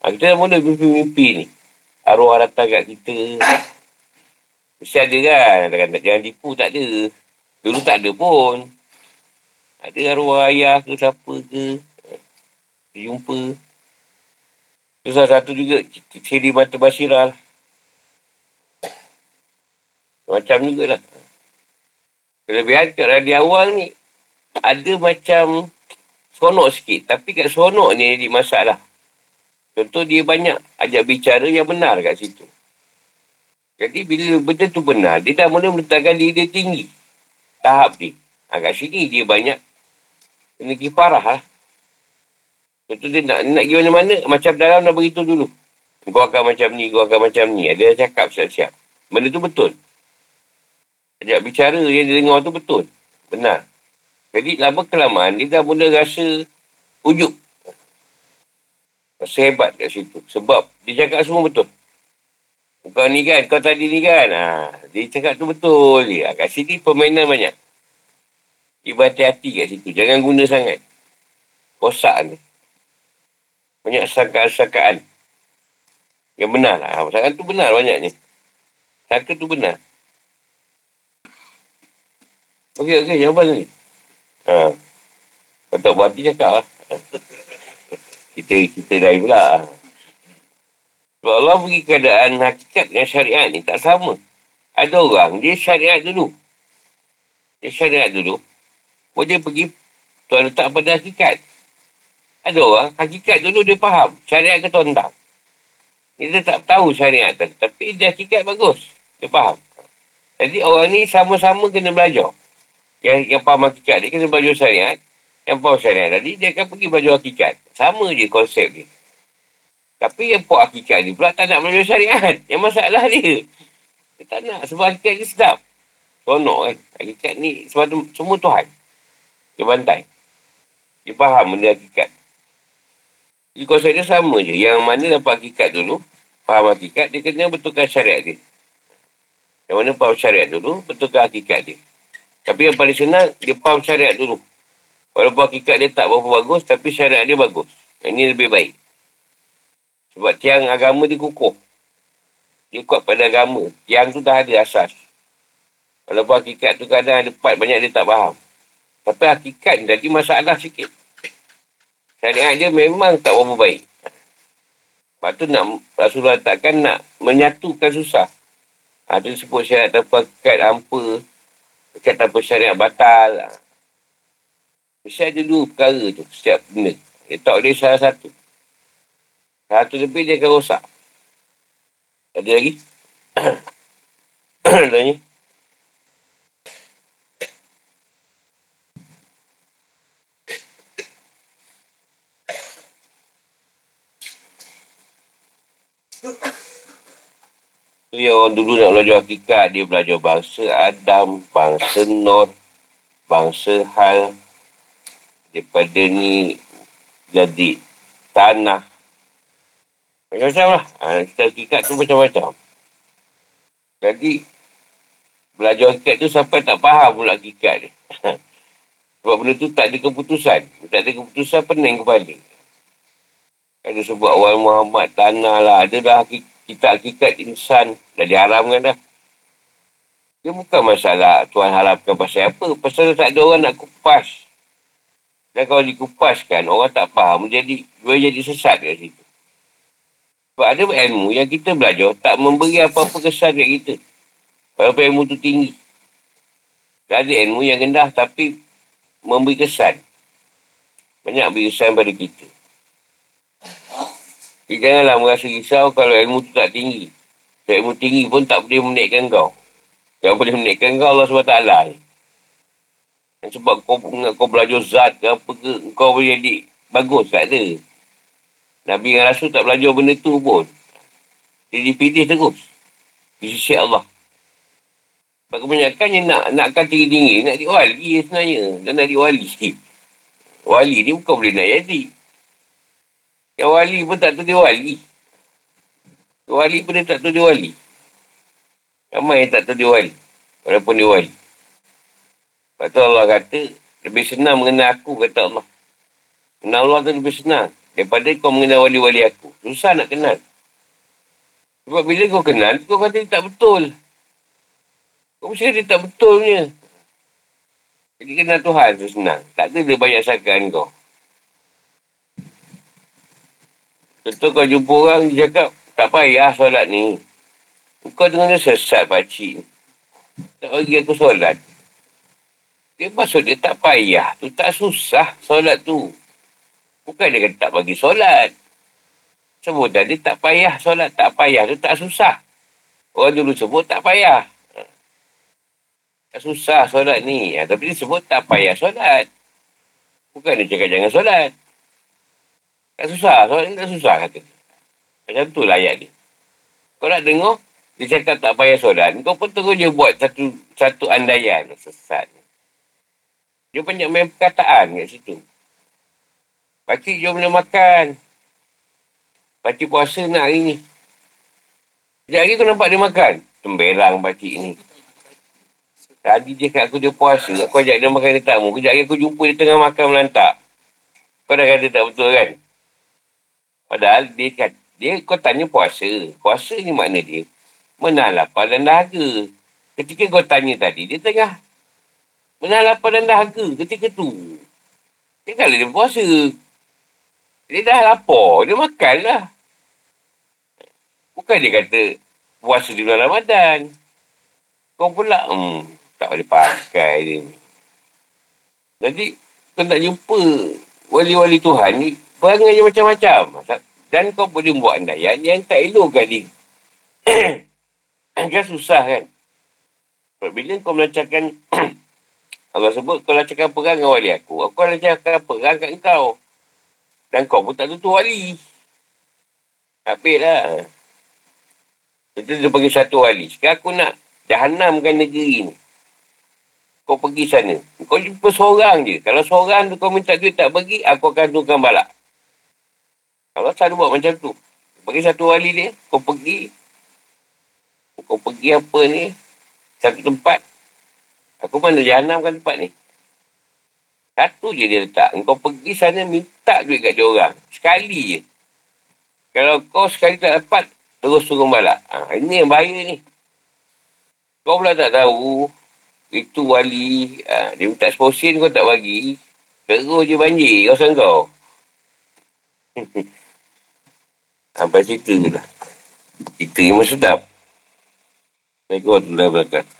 Kita dah mula mimpi-mimpi ni. Arwah datang kat kita. Mesti ada kan. Jangan tipu tak ada. Dulu tak ada pun. Ada arwah ayah ke siapa ke. Dia jumpa. Itu salah satu juga ciri mata basirah. Macam jugalah. Kelebihan kat radio awal ni, ada macam seronok sikit. Tapi kat seronok ni jadi masalah. Contoh dia banyak ajak bicara yang benar kat situ. Jadi bila benda tu benar, dia dah mula meletakkan diri dia tinggi. Tahap dia. Kat sini dia banyak kena kifarah lah. Contoh dia nak pergi mana-mana, macam dalam nak beritahu dulu. Kau akan macam ni, kau akan macam ni. Dia dah cakap siap-siap. Benda tu betul. Ajak bicara yang dia dengar tu betul. Benar. Jadi lama kelamaan, dia dah mula rasa ujub. Rasa hebat kat situ. Sebab dia cakap semua betul. Kau ni kan, kau tadi ni kan. Dia cakap tu betul je. Kat sini permainan banyak. Dia berhati-hati kat situ. Jangan guna sangat. Rosak ni. Banyak sangkaan-sangkaan. Yang benar lah. Sangkaan tu benar banyaknya. Sangka tu benar. Okey. Jawapan ni. Kau tak buat hati cakap lah. Kita lain pula lah. Sebab Allah beri keadaan hakikat dengan syariat ni tak sama. Ada orang, dia syariat dulu. Boleh pergi, tuan letak pada hakikat. Ada orang, hakikat dulu dia faham. Syariat ke tuan tak. Dia tak tahu syariat tadi. Tapi dia hakikat bagus. Dia faham. Jadi orang ni sama-sama kena belajar. Yang faham hakikat dia kena belajar syariat. Yang faham syariat tadi, dia akan pergi belajar hakikat. Sama je konsep dia. Tapi yang buat hakikat ni pula tak nak melalui syariat. Yang masalah dia. Dia tak nak. Sebab hakikat ni sedap. Tonok kan. Hakikat ni sebab tu, semua Tuhan. Dia bantai. Dia faham benda hakikat. Jadi konsep dia sama je. Yang mana dapat hakikat dulu. Faham hakikat. Dia kena betulkan syariat dia. Yang mana faham syariat dulu. Betulkan hakikat dia. Tapi yang paling senang. Dia faham syariat dulu. Walaupun hakikat dia tak berapa bagus. Tapi syariat dia bagus. Ini lebih baik. Sebab tiang agama dia kukuh. Dia kuat pada agama. Tiang tu dah ada asas. Walaupun hakikat tu kadang ada part banyak dia tak faham. Tapi hakikat jadi masalah sikit. Syariat dia memang tak berapa baik. Lepas tu nak, Rasulullah takkan nak menyatukan susah. Dia sebut syariat tanpa hakikat hampa. Hakikat tanpa syariat batal. Mesti ada dua perkara tu. Setiap benda. Dia tak boleh salah satu. Satu lebih dia akan rosak. Ada lagi? Ada ni? Tu yang orang dulu nak belajar hakikat. Dia belajar bangsa Adam, bangsa Nuh, bangsa Hal. Daripada ni jadi tanah. Macam-macam lah. Kita hakikat tu macam-macam. Jadi, belajar hakikat tu sampai tak faham pula hakikat ni. Sebab benda tu tak ada keputusan. Tak ada keputusan pening kepala. Ada sebut awal Muhammad tanah lah. Ada dah kita hakikat insan. Dah diharamkan dah. Dia bukan masalah Tuhan haramkan pasal apa. Pasal tak ada orang nak kupas. Dan kalau dikupaskan, orang tak faham. Dia jadi sesat kat situ. Sebab ada ilmu yang kita belajar tak memberi apa-apa kesan kat kita. Walaupun ilmu tu tinggi. Ada ilmu yang rendah tapi memberi kesan. Banyak beri kesan pada kita. Jadi janganlah merasa risau kalau ilmu tu tak tinggi. Kalau ilmu tinggi pun tak boleh menaikkan kau. Yang boleh menaikkan kau Allah SWT. Sebab kau belajar zat ke apa ke, kau boleh jadi bagus tak ada. Nabi dengan Rasul tak belajar benda tu pun. Dia dipilih terus. Di sisi Allah. Sebab kebanyakan dia nakkan tinggi-tinggi. Nak diwali sebenarnya. Dan nak diwali sikit. Wali ni bukan boleh nak jadi. Yang wali pun tak tahu dia wali. Wali pun dia tak tahu dia wali. Ramai yang tak tahu dia wali. Walaupun dia wali. Sebab tu Allah kata, lebih senang mengenal aku, kata Allah. Mengenal Allah tu lebih senang. Daripada kau mengenal wali-wali aku. Susah nak kenal. Sebab bila kau kenal, kau kata dia tak betul. Kau mesti dia tak betulnya. Jadi kenal Tuhan tu senang. Tak ada dia banyak sangkaan kau. Contoh kau jumpa orang, dia cakap, tak payah solat ni. Kau dengar dia sesat pakcik. Tak bagi aku solat. Dia maksud dia tak payah. Tu tak susah solat tu. Bukan dia kata tak bagi solat. Sebut dia tak payah solat. Tak payah tu tak susah. Orang dulu sebut tak payah. Tak susah solat ni. Ha, tapi dia sebut tak payah solat. Bukan dia cakap jangan solat. Tak susah. Solat ni tak susah kata. Macam tu lah ayat dia. Kau nak dengar, dia cakap tak payah solat. Kau pun terus je buat satu andaian. Sesat. Dia banyak main perkataan kat situ. Pakcik jom boleh makan. Pakcik puasa nak hari ni. Sekejap hari kau nampak dia makan. Tembelang pakcik ni. Tadi dia kat aku dia puasa. Aku ajak dia makan letakmu. Kejap lagi aku jumpa dia tengah makan melantak. Kau dah kata tak betul kan? Padahal dia kau tanya puasa. Puasa ni makna dia menahan lapar dan dahaga. Ketika kau tanya tadi, dia tengah menahan lapar dan dahaga ketika tu. Janganlah dia puasa. Dia dah lapar. Dia makan lah. Bukan dia kata puasa di bulan Ramadan. Kau pula, tak boleh pakai dia ni. Jadi, kau nak jumpa wali-wali Tuhan ni, perangai dia macam-macam. Dan kau boleh buat andaian yang tak elok kali. Kan susah kan? Bila kau melancarkan, Allah sebut, kau lancarkan perang dengan wali aku. Aku lancarkan perang kat kau. Dan kau pun tak tutup wali. Habis lah. Itu dia panggil satu wali. Sekarang aku nak jahanamkan negeri ni. Kau pergi sana. Kau jumpa seorang je. Kalau seorang tu kau minta duit tak bagi, aku akan tukar balak. Allah selalu buat macam tu. Bagi satu wali dia, kau pergi. Kau pergi apa ni? Satu tempat. Aku mana jahanamkan tempat ni. Satu je dia letak. Kau pergi sana minta duit kat dia orang. Sekali je. Kalau kau sekali tak dapat, terus suruh balak. Ha, ini yang bahaya ni. Kau pula tak tahu, itu wali, dia minta seposin kau tak bagi, terus je banjir kawasan kau. Sampai cerita tu lah. Cerita memang sedap. Assalamualaikum warahmatullahi wabarakatuh.